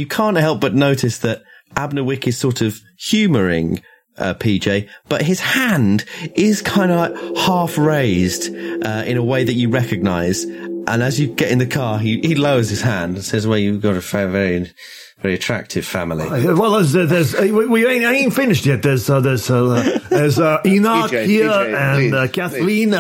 can't help but notice that Abner Wick is sort of humouring PJ, but his hand is kind of like half raised in a way that you recognise. And as you get in the car, he lowers his hand and says, "Well, you've got a very... very attractive family." Well, I ain't finished yet. There's Enoch PJ, here PJ, and Kathleen,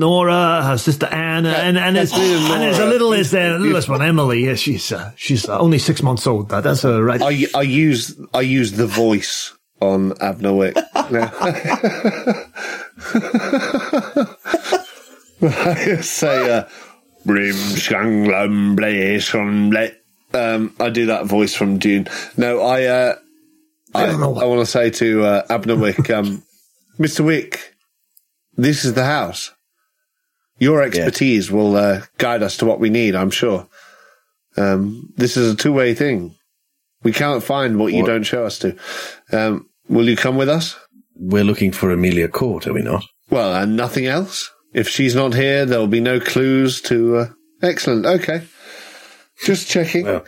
Nora, her sister Anna, and there's a little littlest one, Emily. Yeah, she's only 6 months old. That's her right. I use the voice on Abner Wick. I say, "Brim shanglum blay." I do that voice from Dune. No, I want to say to Abner Wick, "Mr. Wick, this is the house. Your expertise will guide us to what we need, I'm sure. This is a two-way thing. We cannot find what you don't show us to. Will you come with us? We're looking for Amelia Court, are we not? Well, and nothing else? If she's not here, there will be no clues to... Excellent, okay. Just checking." Well,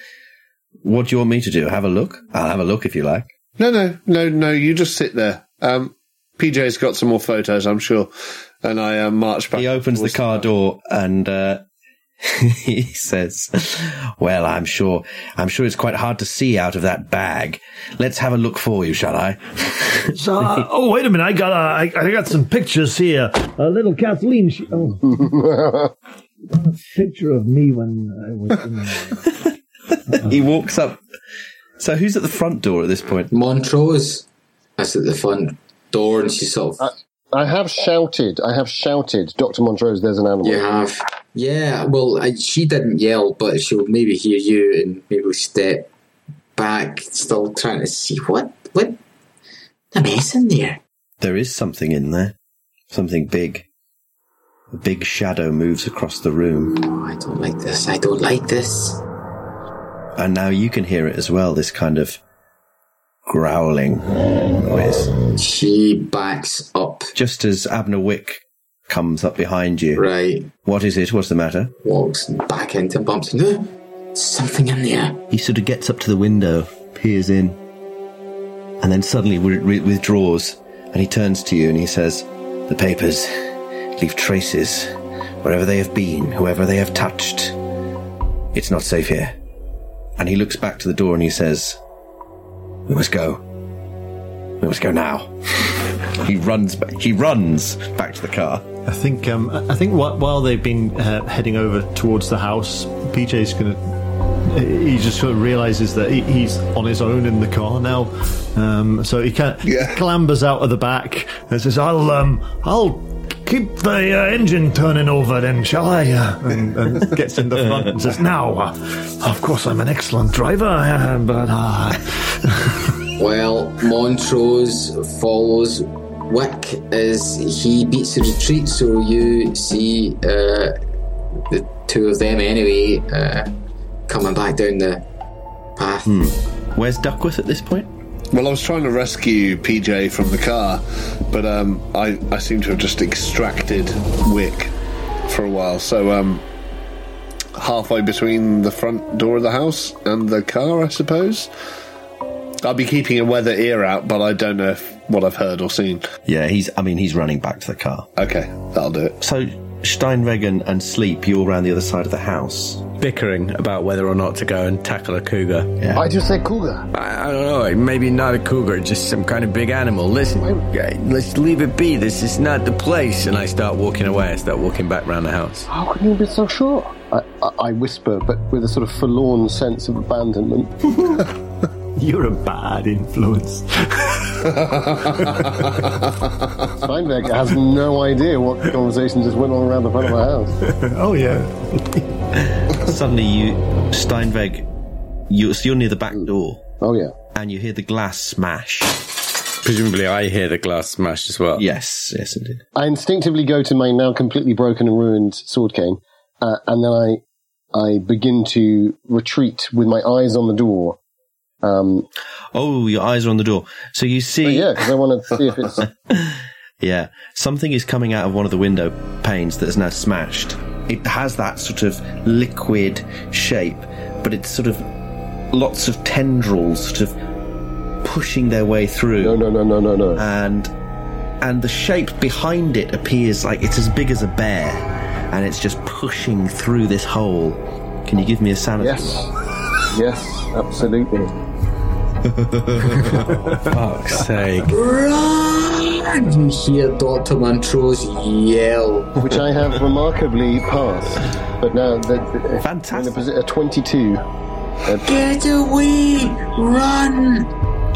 what do you want me to do? Have a look? I'll have a look if you like. No. You just sit there. PJ's got some more photos, I'm sure. And I march back. He opens the car door and he says, "Well, I'm sure it's quite hard to see out of that bag. Let's have a look for you, shall I?" So, wait a minute! I got some pictures here. Little Kathleen. A picture of me when I was in the... He walks up. So who's at the front door at this point? Montrose. That's at the front door, and she's sort of... I have shouted, "Dr. Montrose, there's an animal." You have? Yeah, well, she didn't yell, but she'll maybe hear you and maybe step back, still trying to see what the mess in there. There is something in there. Something big. A big shadow moves across the room. Oh, I don't like this. I don't like this. And now you can hear it as well, this kind of growling noise. She backs up. Just as Abner Wick comes up behind you. Right. What is it? What's the matter? Walks back into bumps. No, something in there. He sort of gets up to the window, peers in, and then suddenly withdraws, and he turns to you and he says, "The papers leave traces wherever they have been, whoever they have touched. It's not safe here." And he looks back to the door and he says, "We must go. We must go now." He runs back to the car. I think while they've been heading over towards the house, PJ's he just sort of realises that he's on his own in the car now, so he clambers out of the back and says, "I'll keep the engine turning over then, shall I?" And gets in the front and says, "Now, of course I'm an excellent driver, but." Well, Montrose follows Wick as he beats a retreat, so you see the two of them anyway coming back down the path. Where's Duckworth at this point? Well, I was trying to rescue PJ from the car, but I seem to have just extracted Wick for a while, so halfway between the front door of the house and the car, I suppose. I'll be keeping a weather ear out, but I don't know what I've heard or seen. Yeah, he's running back to the car. Okay, that'll do it. So, Steinweg and Sleep, you're around the other side of the house. Bickering about whether or not to go and tackle a cougar. Yeah. Why'd you say cougar? I don't know, maybe not a cougar, just some kind of big animal. Listen, let's leave it be, this is not the place. And I start walking away, I start walking back round the house. How can you be so sure? I whisper, but with a sort of forlorn sense of abandonment. You're a bad influence. Steinbeck has no idea what the conversation just went on around the front of our house. Oh, yeah. Suddenly, you're near the back door. Oh, yeah. And you hear the glass smash. Presumably I hear the glass smash as well. Yes, indeed. I instinctively go to my now completely broken and ruined sword cane, and then I begin to retreat with my eyes on the door. Your eyes are on the door. So you see... Oh, yeah, because I want to see if it's... Yeah. Something is coming out of one of the window panes that is now smashed. It has that sort of liquid shape, but it's sort of lots of tendrils sort of pushing their way through. No. And the shape behind it appears like it's as big as a bear, and it's just pushing through this hole. Can you give me a sanity? Yes, absolutely. Oh, fuck's sake. Run! Hear Dr. Montrose yell. Which I have remarkably passed. But now, fantastic. A 22. Get away! Run!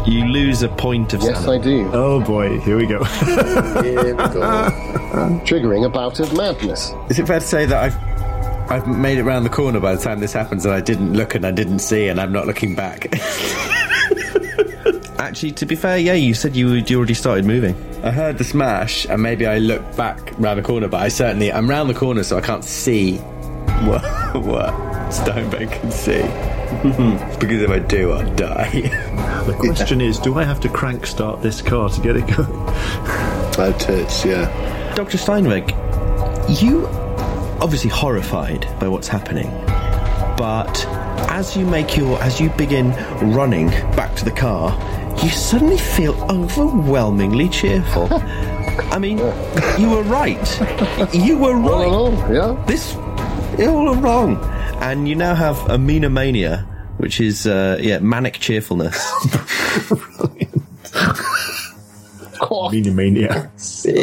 You lose a point of sanity. Yes, I do. Oh boy, here we go. Triggering a bout of madness. Is it fair to say that I've made it round the corner by the time this happens, and I didn't look and I didn't see, and I'm not looking back? Actually, to be fair, yeah, you said you already started moving. I heard the smash, and maybe I looked back round the corner, but I'm round the corner, so I can't see what Steinbeck can see. Because if I do, I'll die. The question is, do I have to crank start this car to get it going? Five tits, yeah. Dr. Steinbeck, you... obviously horrified by what's happening, but as you begin running back to the car, you suddenly feel overwhelmingly cheerful. I mean, you were right all along, yeah. This all wrong. And you now have aminomania, which is manic cheerfulness. Of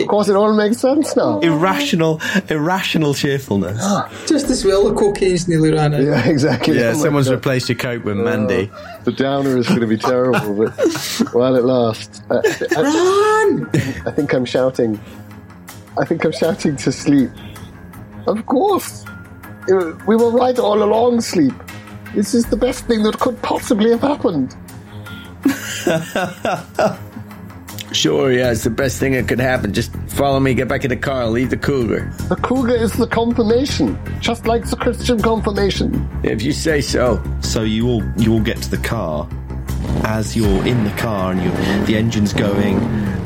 course, it all makes sense now. Irrational cheerfulness. Just as well, the cocaine's nearly ran out. Yeah, exactly. Yeah, someone's replaced your coke with Mandy. The downer is going to be terrible, but while it lasts, run! I think I'm shouting to Sleep. Of course, we were right all along, Sleep. This is the best thing that could possibly have happened. Sure, yeah, it's the best thing that could happen. Just follow me, get back in the car, leave the cougar. The cougar is the confirmation, just like the Christian confirmation. If you say so. So you all get to the car. As you're in the car and the engine's going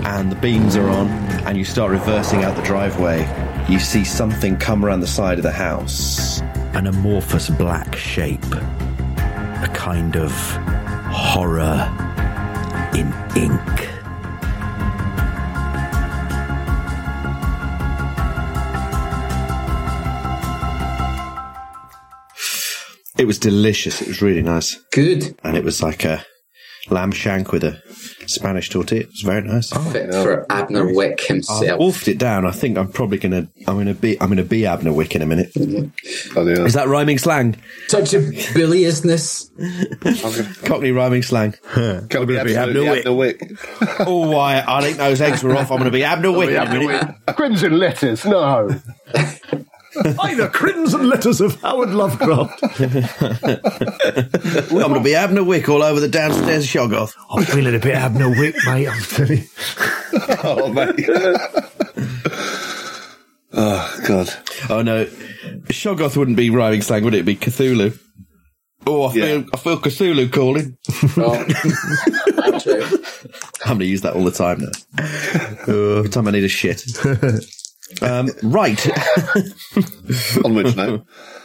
and the beams are on and you start reversing out the driveway, you see something come around the side of the house. An amorphous black shape. A kind of horror in ink. It was delicious. It was really nice. Good. And it was like a lamb shank with a Spanish tortilla. It was very nice. Fit for Abner Wick himself. I've wolfed it down. I think I'm probably gonna. I'm gonna be Abner Wick in a minute. Mm-hmm. Oh, yeah. Is that rhyming slang? Touch of biliousness. Cockney rhyming slang. I'm gonna be Abner Wick. Oh, I think those eggs were off. I'm gonna be Abner Wick in a minute. Crimson letters. No. By the Crimson Letters of Howard Lovecraft. I'm going to be Abner Wick all over the downstairs Shoggoth. I'm feeling a bit Abner Wick, mate, I'm telling you. Oh, mate. Oh, God. Oh, no. Shoggoth wouldn't be rhyming slang, would it? It'd be Cthulhu. Oh, I feel Cthulhu calling. Oh, that's true. I'm going to use that all the time now. Every time I need a shit. Right. On which note,